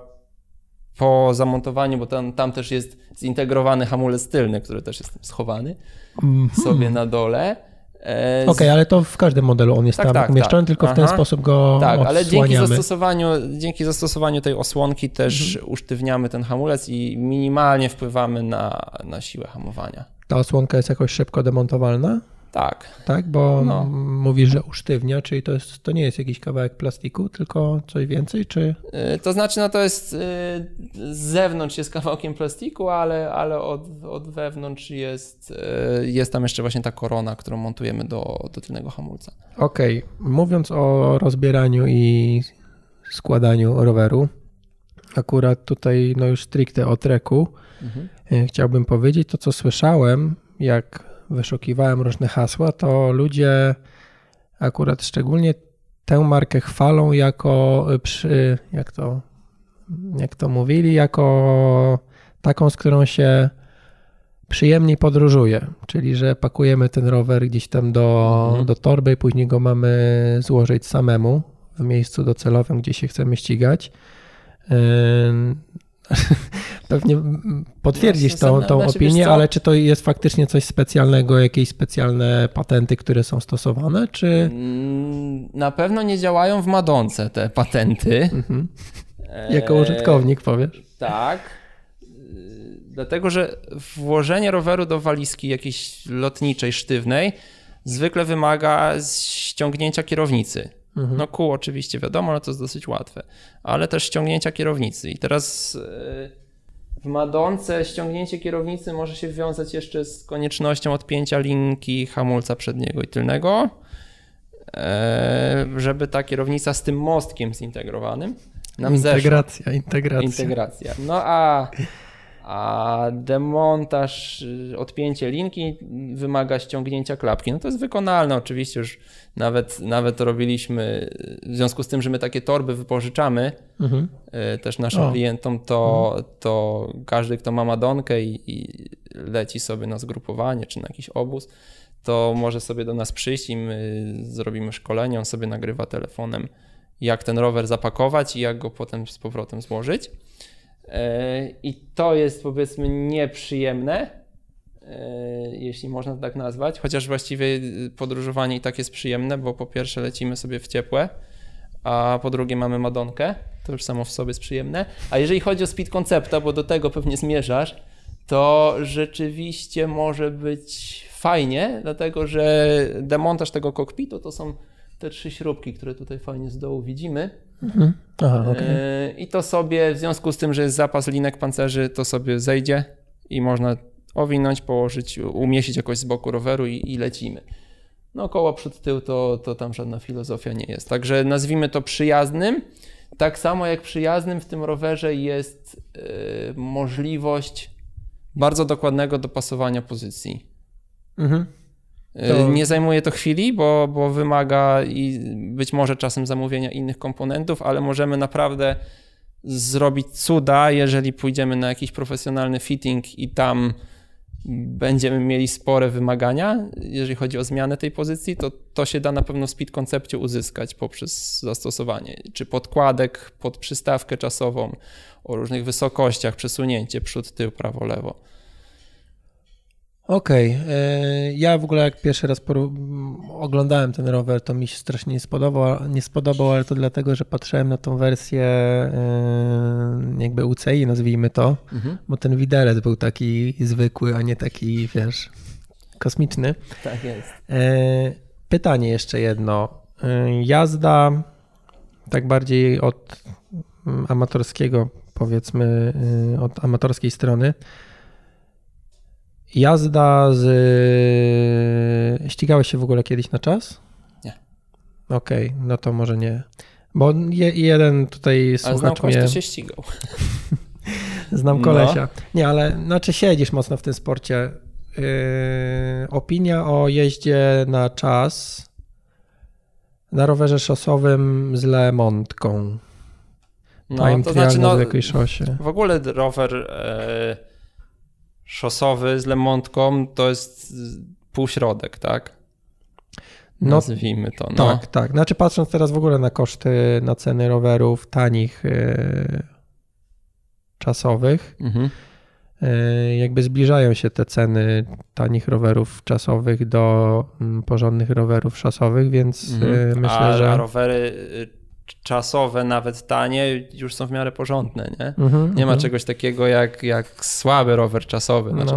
po zamontowaniu, bo tam też jest zintegrowany hamulec tylny, który też jest schowany sobie na dole. Okej, ale to w każdym modelu on jest tam umieszczony, tylko w ten sposób go odsłaniamy. Ale dzięki zastosowaniu tej osłonki też usztywniamy ten hamulec i minimalnie wpływamy na siłę hamowania. Ta osłonka jest jakoś szybko demontowalna? Tak, bo mówisz, że usztywnia, czyli to nie jest jakiś kawałek plastiku, tylko coś więcej, czy? To znaczy, no to jest z zewnątrz jest kawałkiem plastiku, ale od wewnątrz jest tam jeszcze właśnie ta korona, którą montujemy do tylnego hamulca. Okej, mówiąc o rozbieraniu i składaniu roweru, akurat tutaj no już stricte o treku, chciałbym powiedzieć to, co słyszałem, jak wyszukiwałem różne hasła, to ludzie akurat szczególnie tę markę chwalą jako, jak to mówili, jako taką, z którą się przyjemniej podróżuje, czyli że pakujemy ten rower gdzieś tam do torby i później go mamy złożyć samemu w miejscu docelowym, gdzie się chcemy ścigać. Pewnie potwierdzisz tą opinię, ale czy to jest faktycznie coś specjalnego, jakieś specjalne patenty, które są stosowane, czy... Na pewno nie działają w Madonce te patenty. Jako użytkownik powiesz. Tak, dlatego że włożenie roweru do walizki jakiejś lotniczej, sztywnej zwykle wymaga ściągnięcia kierownicy. No kół oczywiście wiadomo, ale to jest dosyć łatwe, ale też ściągnięcia kierownicy i teraz W Madonce ściągnięcie kierownicy może się wiązać jeszcze z koniecznością odpięcia linki hamulca przedniego i tylnego, żeby ta kierownica z tym mostkiem zintegrowanym nam zeszła. Integracja. No a demontaż, odpięcie linki wymaga ściągnięcia klapki. No to jest wykonalne oczywiście, już nawet robiliśmy, w związku z tym, że my takie torby wypożyczamy też naszym klientom, to każdy, kto ma Madonkę i leci sobie na zgrupowanie czy na jakiś obóz, to może sobie do nas przyjść i my zrobimy szkolenie, on sobie nagrywa telefonem, jak ten rower zapakować i jak go potem z powrotem złożyć. I to jest, powiedzmy, nieprzyjemne, jeśli można to tak nazwać, chociaż właściwie podróżowanie i tak jest przyjemne, bo po pierwsze lecimy sobie w ciepłe, a po drugie mamy Madonkę, to już samo w sobie jest przyjemne. A jeżeli chodzi o Speed Concepta, bo do tego pewnie zmierzasz, to rzeczywiście może być fajnie, dlatego że demontaż tego kokpitu to są te trzy śrubki, które tutaj fajnie z dołu widzimy. Aha, okay. I to sobie, w związku z tym, że jest zapas linek, pancerzy, to sobie zejdzie i można owinąć, położyć, umieścić jakoś z boku roweru i lecimy. No koło, przód, tył to tam żadna filozofia nie jest. Także nazwijmy to przyjaznym. Tak samo jak przyjaznym w tym rowerze jest możliwość bardzo dokładnego dopasowania pozycji. To... Nie zajmuje to chwili, bo wymaga i być może czasem zamówienia innych komponentów, ale możemy naprawdę zrobić cuda, jeżeli pójdziemy na jakiś profesjonalny fitting i tam będziemy mieli spore wymagania, jeżeli chodzi o zmianę tej pozycji, to się da na pewno w Speed Concepcie uzyskać poprzez zastosowanie czy podkładek pod przystawkę czasową o różnych wysokościach, przesunięcie przód, tył, prawo, lewo. Okej, ja w ogóle jak pierwszy raz oglądałem ten rower, to mi się strasznie nie spodobał, ale to dlatego, że patrzyłem na tą wersję jakby UCI, nazwijmy to, bo ten widelec był taki zwykły, a nie taki, wiesz, kosmiczny. Tak jest. Pytanie jeszcze jedno. Jazda tak bardziej od amatorskiego, powiedzmy, od amatorskiej strony. Ścigałeś się w ogóle kiedyś na czas? Nie. Okej, no to może nie. Bo jeden tutaj słuchacz mnie... Ale się ścigał. Znam kolesia. No. Nie, ale znaczy siedzisz mocno w tym sporcie. Opinia o jeździe na czas na rowerze szosowym z Lemontką. No, to znaczy no, w ogóle rower... szosowy z Lemontką to jest półśrodek, tak? Nazwijmy to. No. Tak. Znaczy patrząc teraz w ogóle na koszty, na ceny rowerów tanich, czasowych, jakby zbliżają się te ceny tanich rowerów czasowych do porządnych rowerów szosowych, więc myślę, że... A rowery czasowe, nawet tanie, już są w miarę porządne, nie? Nie ma czegoś takiego jak słaby rower czasowy. Znaczy,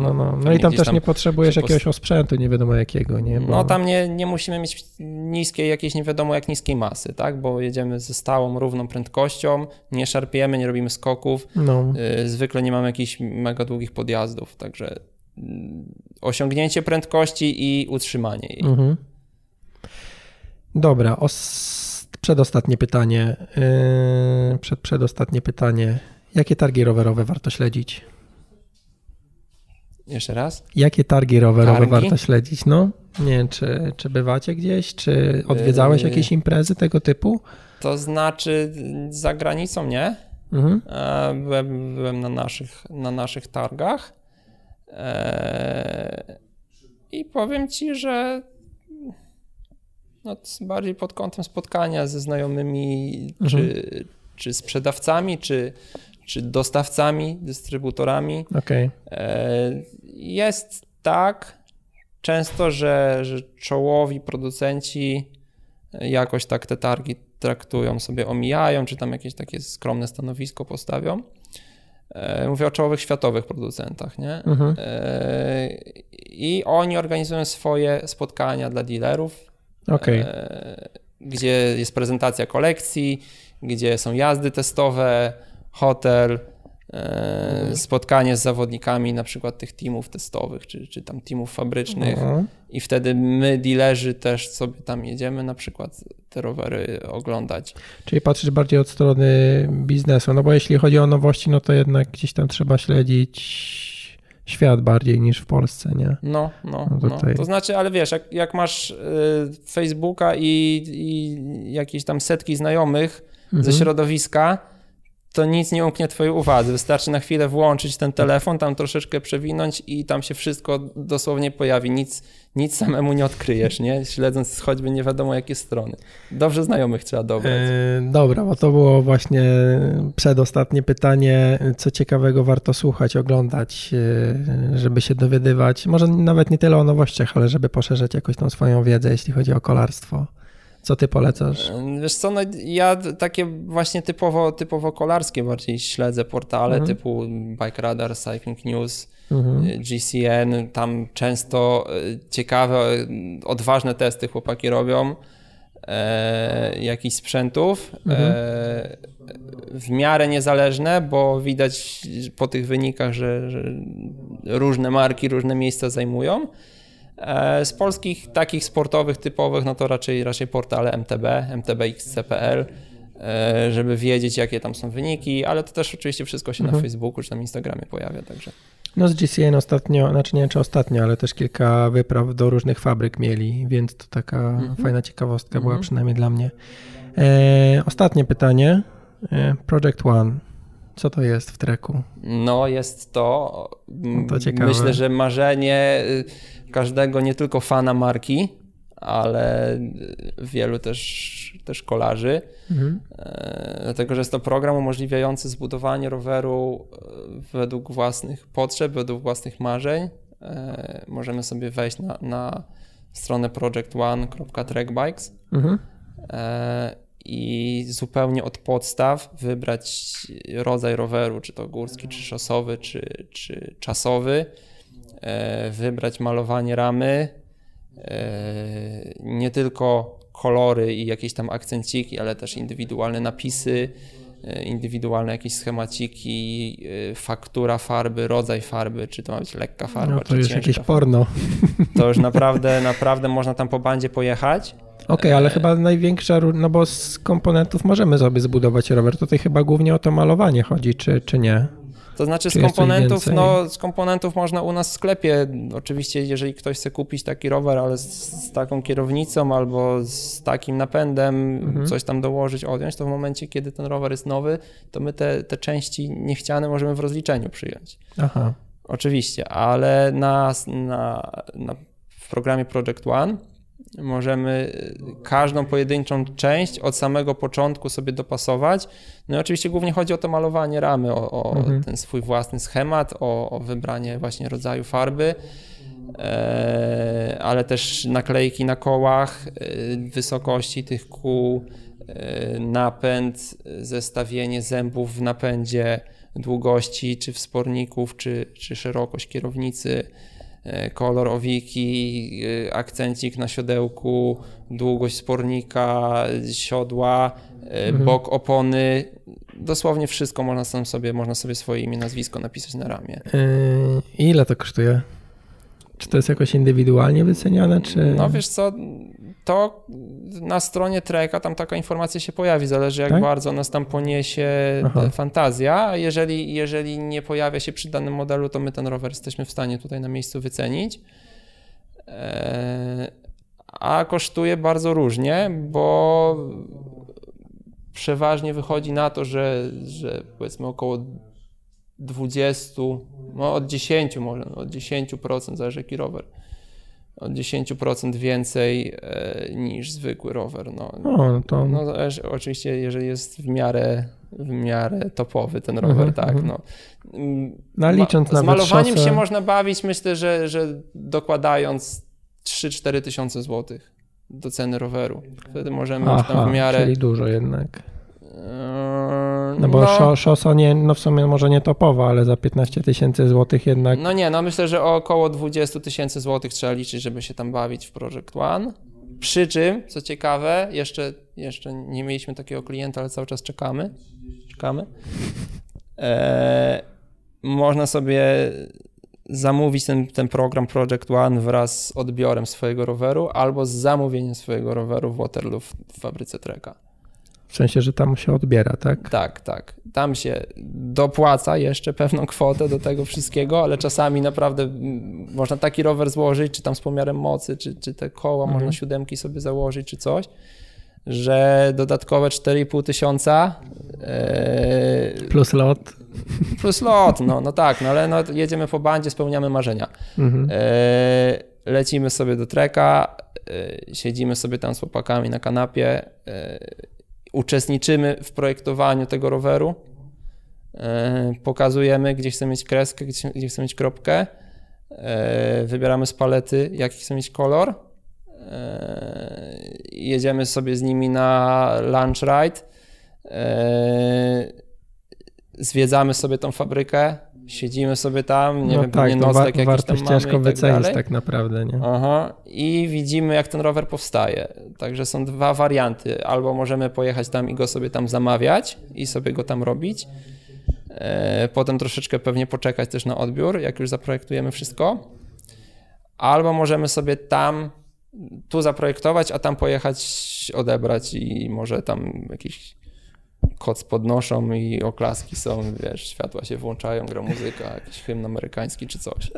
no i tam też nie potrzebujesz jakiegoś osprzętu, nie wiadomo jakiego, nie? Bo... No tam nie musimy mieć niskiej, jakiejś nie wiadomo jak niskiej masy, tak? Bo jedziemy ze stałą, równą prędkością, nie szarpiemy, nie robimy skoków, zwykle nie mamy jakichś mega długich podjazdów, także osiągnięcie prędkości i utrzymanie jej. Dobra, przedostatnie pytanie. Przedostatnie pytanie. Jakie targi rowerowe warto śledzić? Jeszcze raz? Jakie targi rowerowe warto śledzić? No, nie wiem, czy bywacie gdzieś, czy odwiedzałeś jakieś imprezy tego typu? To znaczy za granicą nie. Byłem na naszych targach i powiem ci, że no, bardziej pod kątem spotkania ze znajomymi, czy sprzedawcami, czy dostawcami, dystrybutorami. Jest tak często, że czołowi producenci jakoś tak te targi traktują, sobie omijają, czy tam jakieś takie skromne stanowisko postawią. Mówię o czołowych światowych producentach, nie? I oni organizują swoje spotkania dla dealerów. Gdzie jest prezentacja kolekcji, gdzie są jazdy testowe, hotel, spotkanie z zawodnikami na przykład tych teamów testowych, czy tam teamów fabrycznych i wtedy my, dealerzy, też sobie tam jedziemy na przykład te rowery oglądać. Czyli patrzysz bardziej od strony biznesu, no bo jeśli chodzi o nowości, no to jednak gdzieś tam trzeba śledzić świat bardziej niż w Polsce, nie? No. To znaczy, ale wiesz, jak masz Facebooka i jakieś tam setki znajomych ze środowiska, to nic nie umknie twojej uwadze. Wystarczy na chwilę włączyć ten telefon, tam troszeczkę przewinąć i tam się wszystko dosłownie pojawi. Nic samemu nie odkryjesz, nie? Śledząc choćby nie wiadomo jakie strony. Dobrze znajomych trzeba dobrać. Dobra, bo to było właśnie przedostatnie pytanie. Co ciekawego warto słuchać, oglądać, żeby się dowiadywać? Może nawet nie tyle o nowościach, ale żeby poszerzać jakoś tą swoją wiedzę, jeśli chodzi o kolarstwo. Co ty polecasz? Wiesz co, no ja takie właśnie typowo kolarskie bardziej śledzę portale typu Bike Radar, Cycling News, GCN. Tam często ciekawe, odważne testy chłopaki robią jakichś sprzętów. W miarę niezależne, bo widać po tych wynikach, że różne marki, różne miejsca zajmują. Z polskich takich sportowych, typowych, no to raczej portale mtbxc.pl, żeby wiedzieć jakie tam są wyniki, ale to też oczywiście wszystko się na Facebooku czy na Instagramie pojawia, także. No z GCN ostatnio, znaczy nie wiem czy ostatnio, ale też kilka wypraw do różnych fabryk mieli, więc to taka fajna ciekawostka była przynajmniej dla mnie. Ostatnie pytanie, Project One. Co to jest w Treku? No jest to, to ciekawe. Myślę, że marzenie każdego nie tylko fana marki, ale wielu też kolarzy. Dlatego, że jest to program umożliwiający zbudowanie roweru według własnych potrzeb, według własnych marzeń. Możemy sobie wejść na stronę projectone.trekbikes i zupełnie od podstaw wybrać rodzaj roweru, czy to górski, czy szosowy, czy czasowy, wybrać malowanie ramy, nie tylko kolory i jakieś tam akcenciki, ale też indywidualne napisy, indywidualne jakieś schemaciki, faktura farby, rodzaj farby, czy to ma być lekka farba, no to czy już jakieś porno. To już naprawdę można tam po bandzie pojechać. Okej, ale chyba największa, no bo z komponentów możemy sobie zbudować rower, tutaj chyba głównie o to malowanie chodzi, czy nie? To znaczy z komponentów można u nas w sklepie, oczywiście jeżeli ktoś chce kupić taki rower, ale z taką kierownicą albo z takim napędem, coś tam dołożyć, odjąć, to w momencie kiedy ten rower jest nowy, to my te części niechciane możemy w rozliczeniu przyjąć. Aha. Oczywiście, ale w programie Project One możemy każdą pojedynczą część od samego początku sobie dopasować. No i oczywiście głównie chodzi o to malowanie ramy, o ten swój własny schemat, o wybranie właśnie rodzaju farby, ale też naklejki na kołach, wysokości tych kół, napęd, zestawienie zębów w napędzie, długości czy wsporników, czy szerokość kierownicy, kolor owiki, akcencik na siodełku, długość spornika, siodła, bok opony. Dosłownie wszystko można sobie swoje imię, nazwisko napisać na ramię. Ile to kosztuje? Czy to jest jakoś indywidualnie wyceniane? No wiesz co, to na stronie Treka tam taka informacja się pojawi, zależy jak bardzo nas tam poniesie fantazja. Jeżeli nie pojawia się przy danym modelu, to my ten rower jesteśmy w stanie tutaj na miejscu wycenić. A kosztuje bardzo różnie, bo przeważnie wychodzi na to, że powiedzmy około 20, no od 10 może, od 10% zależy jaki rower. Od 10% więcej niż zwykły rower. No, oczywiście, jeżeli jest w miarę topowy ten rower, licząc z malowaniem szosę się można bawić, myślę, że dokładając 3-4 tysiące złotych do ceny roweru. Wtedy możemy już tam w miarę. Czyli dużo jednak. No bo szosa nie, no w sumie może nie topowa, ale za 15 tysięcy złotych jednak. No nie, no myślę, że około 20 tysięcy złotych trzeba liczyć, żeby się tam bawić w Project One. Przy czym, co ciekawe, jeszcze nie mieliśmy takiego klienta, ale cały czas czekamy. można sobie zamówić ten program Project One wraz z odbiorem swojego roweru albo z zamówieniem swojego roweru w Waterloo w fabryce Treka. W sensie, że tam się odbiera, tak? Tak, tak. Tam się dopłaca jeszcze pewną kwotę do tego wszystkiego, ale czasami naprawdę można taki rower złożyć, czy tam z pomiarem mocy, czy te koła, można siódemki sobie założyć, czy coś, że dodatkowe 4,5 tysiąca. Plus lot. Plus lot, no tak, no ale no, jedziemy po bandzie, spełniamy marzenia. Lecimy sobie do Treka, siedzimy sobie tam z chłopakami na kanapie, uczestniczymy w projektowaniu tego roweru, pokazujemy, gdzie chcemy mieć kreskę, gdzie chcemy mieć kropkę, wybieramy z palety, jaki chcemy mieć kolor, jedziemy sobie z nimi na lunch ride, zwiedzamy sobie tą fabrykę, siedzimy sobie tam, nie no wiem, tak, pewnie nocleg jakiś tam mamy ciężko wycenić tak naprawdę, nie? Aha. I widzimy, jak ten rower powstaje. Także są dwa warianty. Albo możemy pojechać tam i go sobie tam zamawiać i sobie go tam robić. Potem troszeczkę pewnie poczekać też na odbiór, jak już zaprojektujemy wszystko. Albo możemy sobie tam, tu zaprojektować, a tam pojechać, odebrać i może tam jakiś koc podnoszą i oklaski są, wiesz, światła się włączają, gra muzyka, jakiś hymn amerykański czy coś.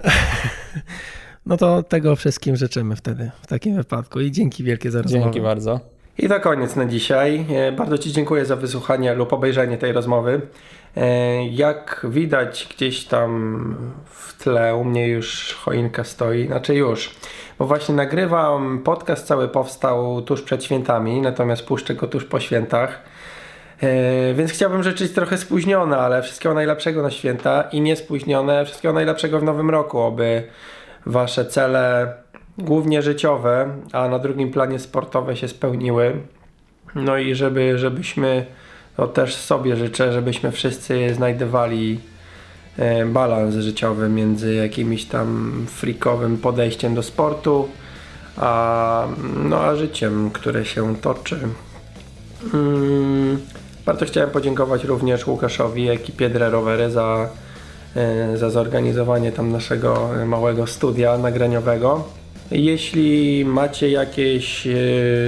No to tego wszystkim życzymy wtedy, w takim wypadku i dzięki wielkie za rozmowę. Dzięki bardzo. I to koniec na dzisiaj. Bardzo Ci dziękuję za wysłuchanie lub obejrzenie tej rozmowy. Jak widać gdzieś tam w tle u mnie już choinka stoi, znaczy już, bo właśnie nagrywam, podcast cały powstał tuż przed świętami, natomiast puszczę go tuż po świętach. Więc chciałbym życzyć trochę spóźnione, ale wszystkiego najlepszego na święta i niespóźnione, wszystkiego najlepszego w nowym roku, aby wasze cele głównie życiowe, a na drugim planie sportowe się spełniły. No i żebyśmy, to też sobie życzę, żebyśmy wszyscy znajdowali balans życiowy między jakimś tam freakowym podejściem do sportu, a życiem, które się toczy. Bardzo chciałem podziękować również Łukaszowi i ekipie Dre Rowery za zorganizowanie tam naszego małego studia nagraniowego. Jeśli macie jakieś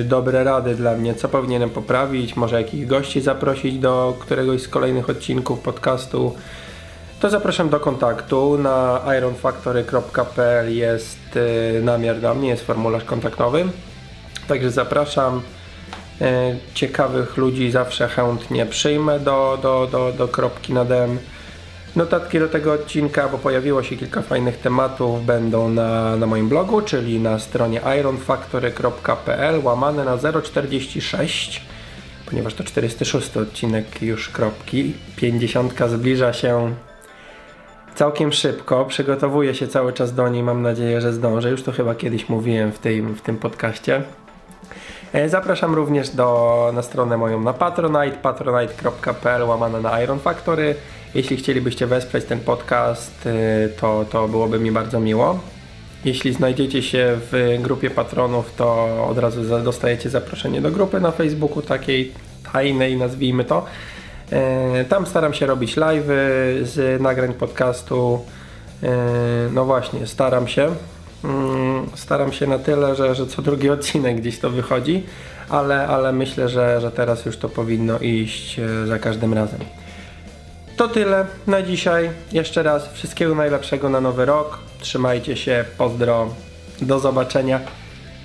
dobre rady dla mnie, co powinienem poprawić, może jakichś gości zaprosić do któregoś z kolejnych odcinków podcastu, to zapraszam do kontaktu. Na ironfactory.pl jest namiar dla mnie, jest formularz kontaktowy. Także zapraszam. Ciekawych ludzi zawsze chętnie przyjmę do kropki nad M. Notatki do tego odcinka, bo pojawiło się kilka fajnych tematów, będą na moim blogu, czyli na stronie ironfactory.pl /046, ponieważ to 46 odcinek już kropki, 50 zbliża się całkiem szybko, przygotowuję się cały czas do niej, mam nadzieję, że zdążę, już to chyba kiedyś mówiłem w tym podcaście. Zapraszam również na stronę moją na Patronite, patronite.pl /Iron Factory. Jeśli chcielibyście wesprzeć ten podcast, to byłoby mi bardzo miło. Jeśli znajdziecie się w grupie patronów, to od razu dostajecie zaproszenie do grupy na Facebooku, takiej tajnej, nazwijmy to. Tam staram się robić live'y z nagrań podcastu. No właśnie, staram się na tyle, że co drugi odcinek gdzieś to wychodzi, ale myślę, że teraz już to powinno iść za każdym razem. To tyle na dzisiaj. Jeszcze raz wszystkiego najlepszego na nowy rok. Trzymajcie się, pozdro, do zobaczenia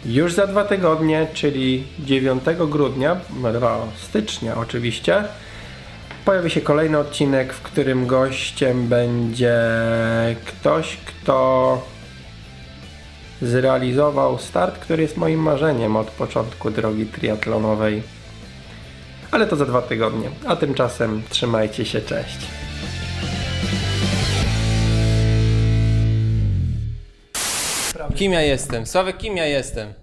już za 2 tygodnie, czyli 9 grudnia, 2 stycznia oczywiście. Pojawi się kolejny odcinek, w którym gościem będzie ktoś, kto zrealizował start, który jest moim marzeniem od początku drogi triatlonowej. Ale to za 2 tygodnie, a tymczasem trzymajcie się, cześć. Kim ja jestem? Sławek, kim ja jestem?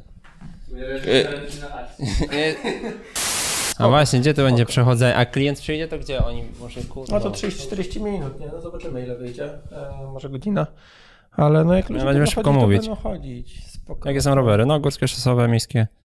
A właśnie, gdzie to będzie przechodzenie? A klient przyjdzie, to gdzie oni? Może kurwa. No to 30-40 minut, nie? No zobaczymy, ile wyjdzie. Może godzina. Ale no jak ludzie będą chodzić, to będą chodzić. Spokojnie. Jakie są rowery? No górskie, szosowe, miejskie.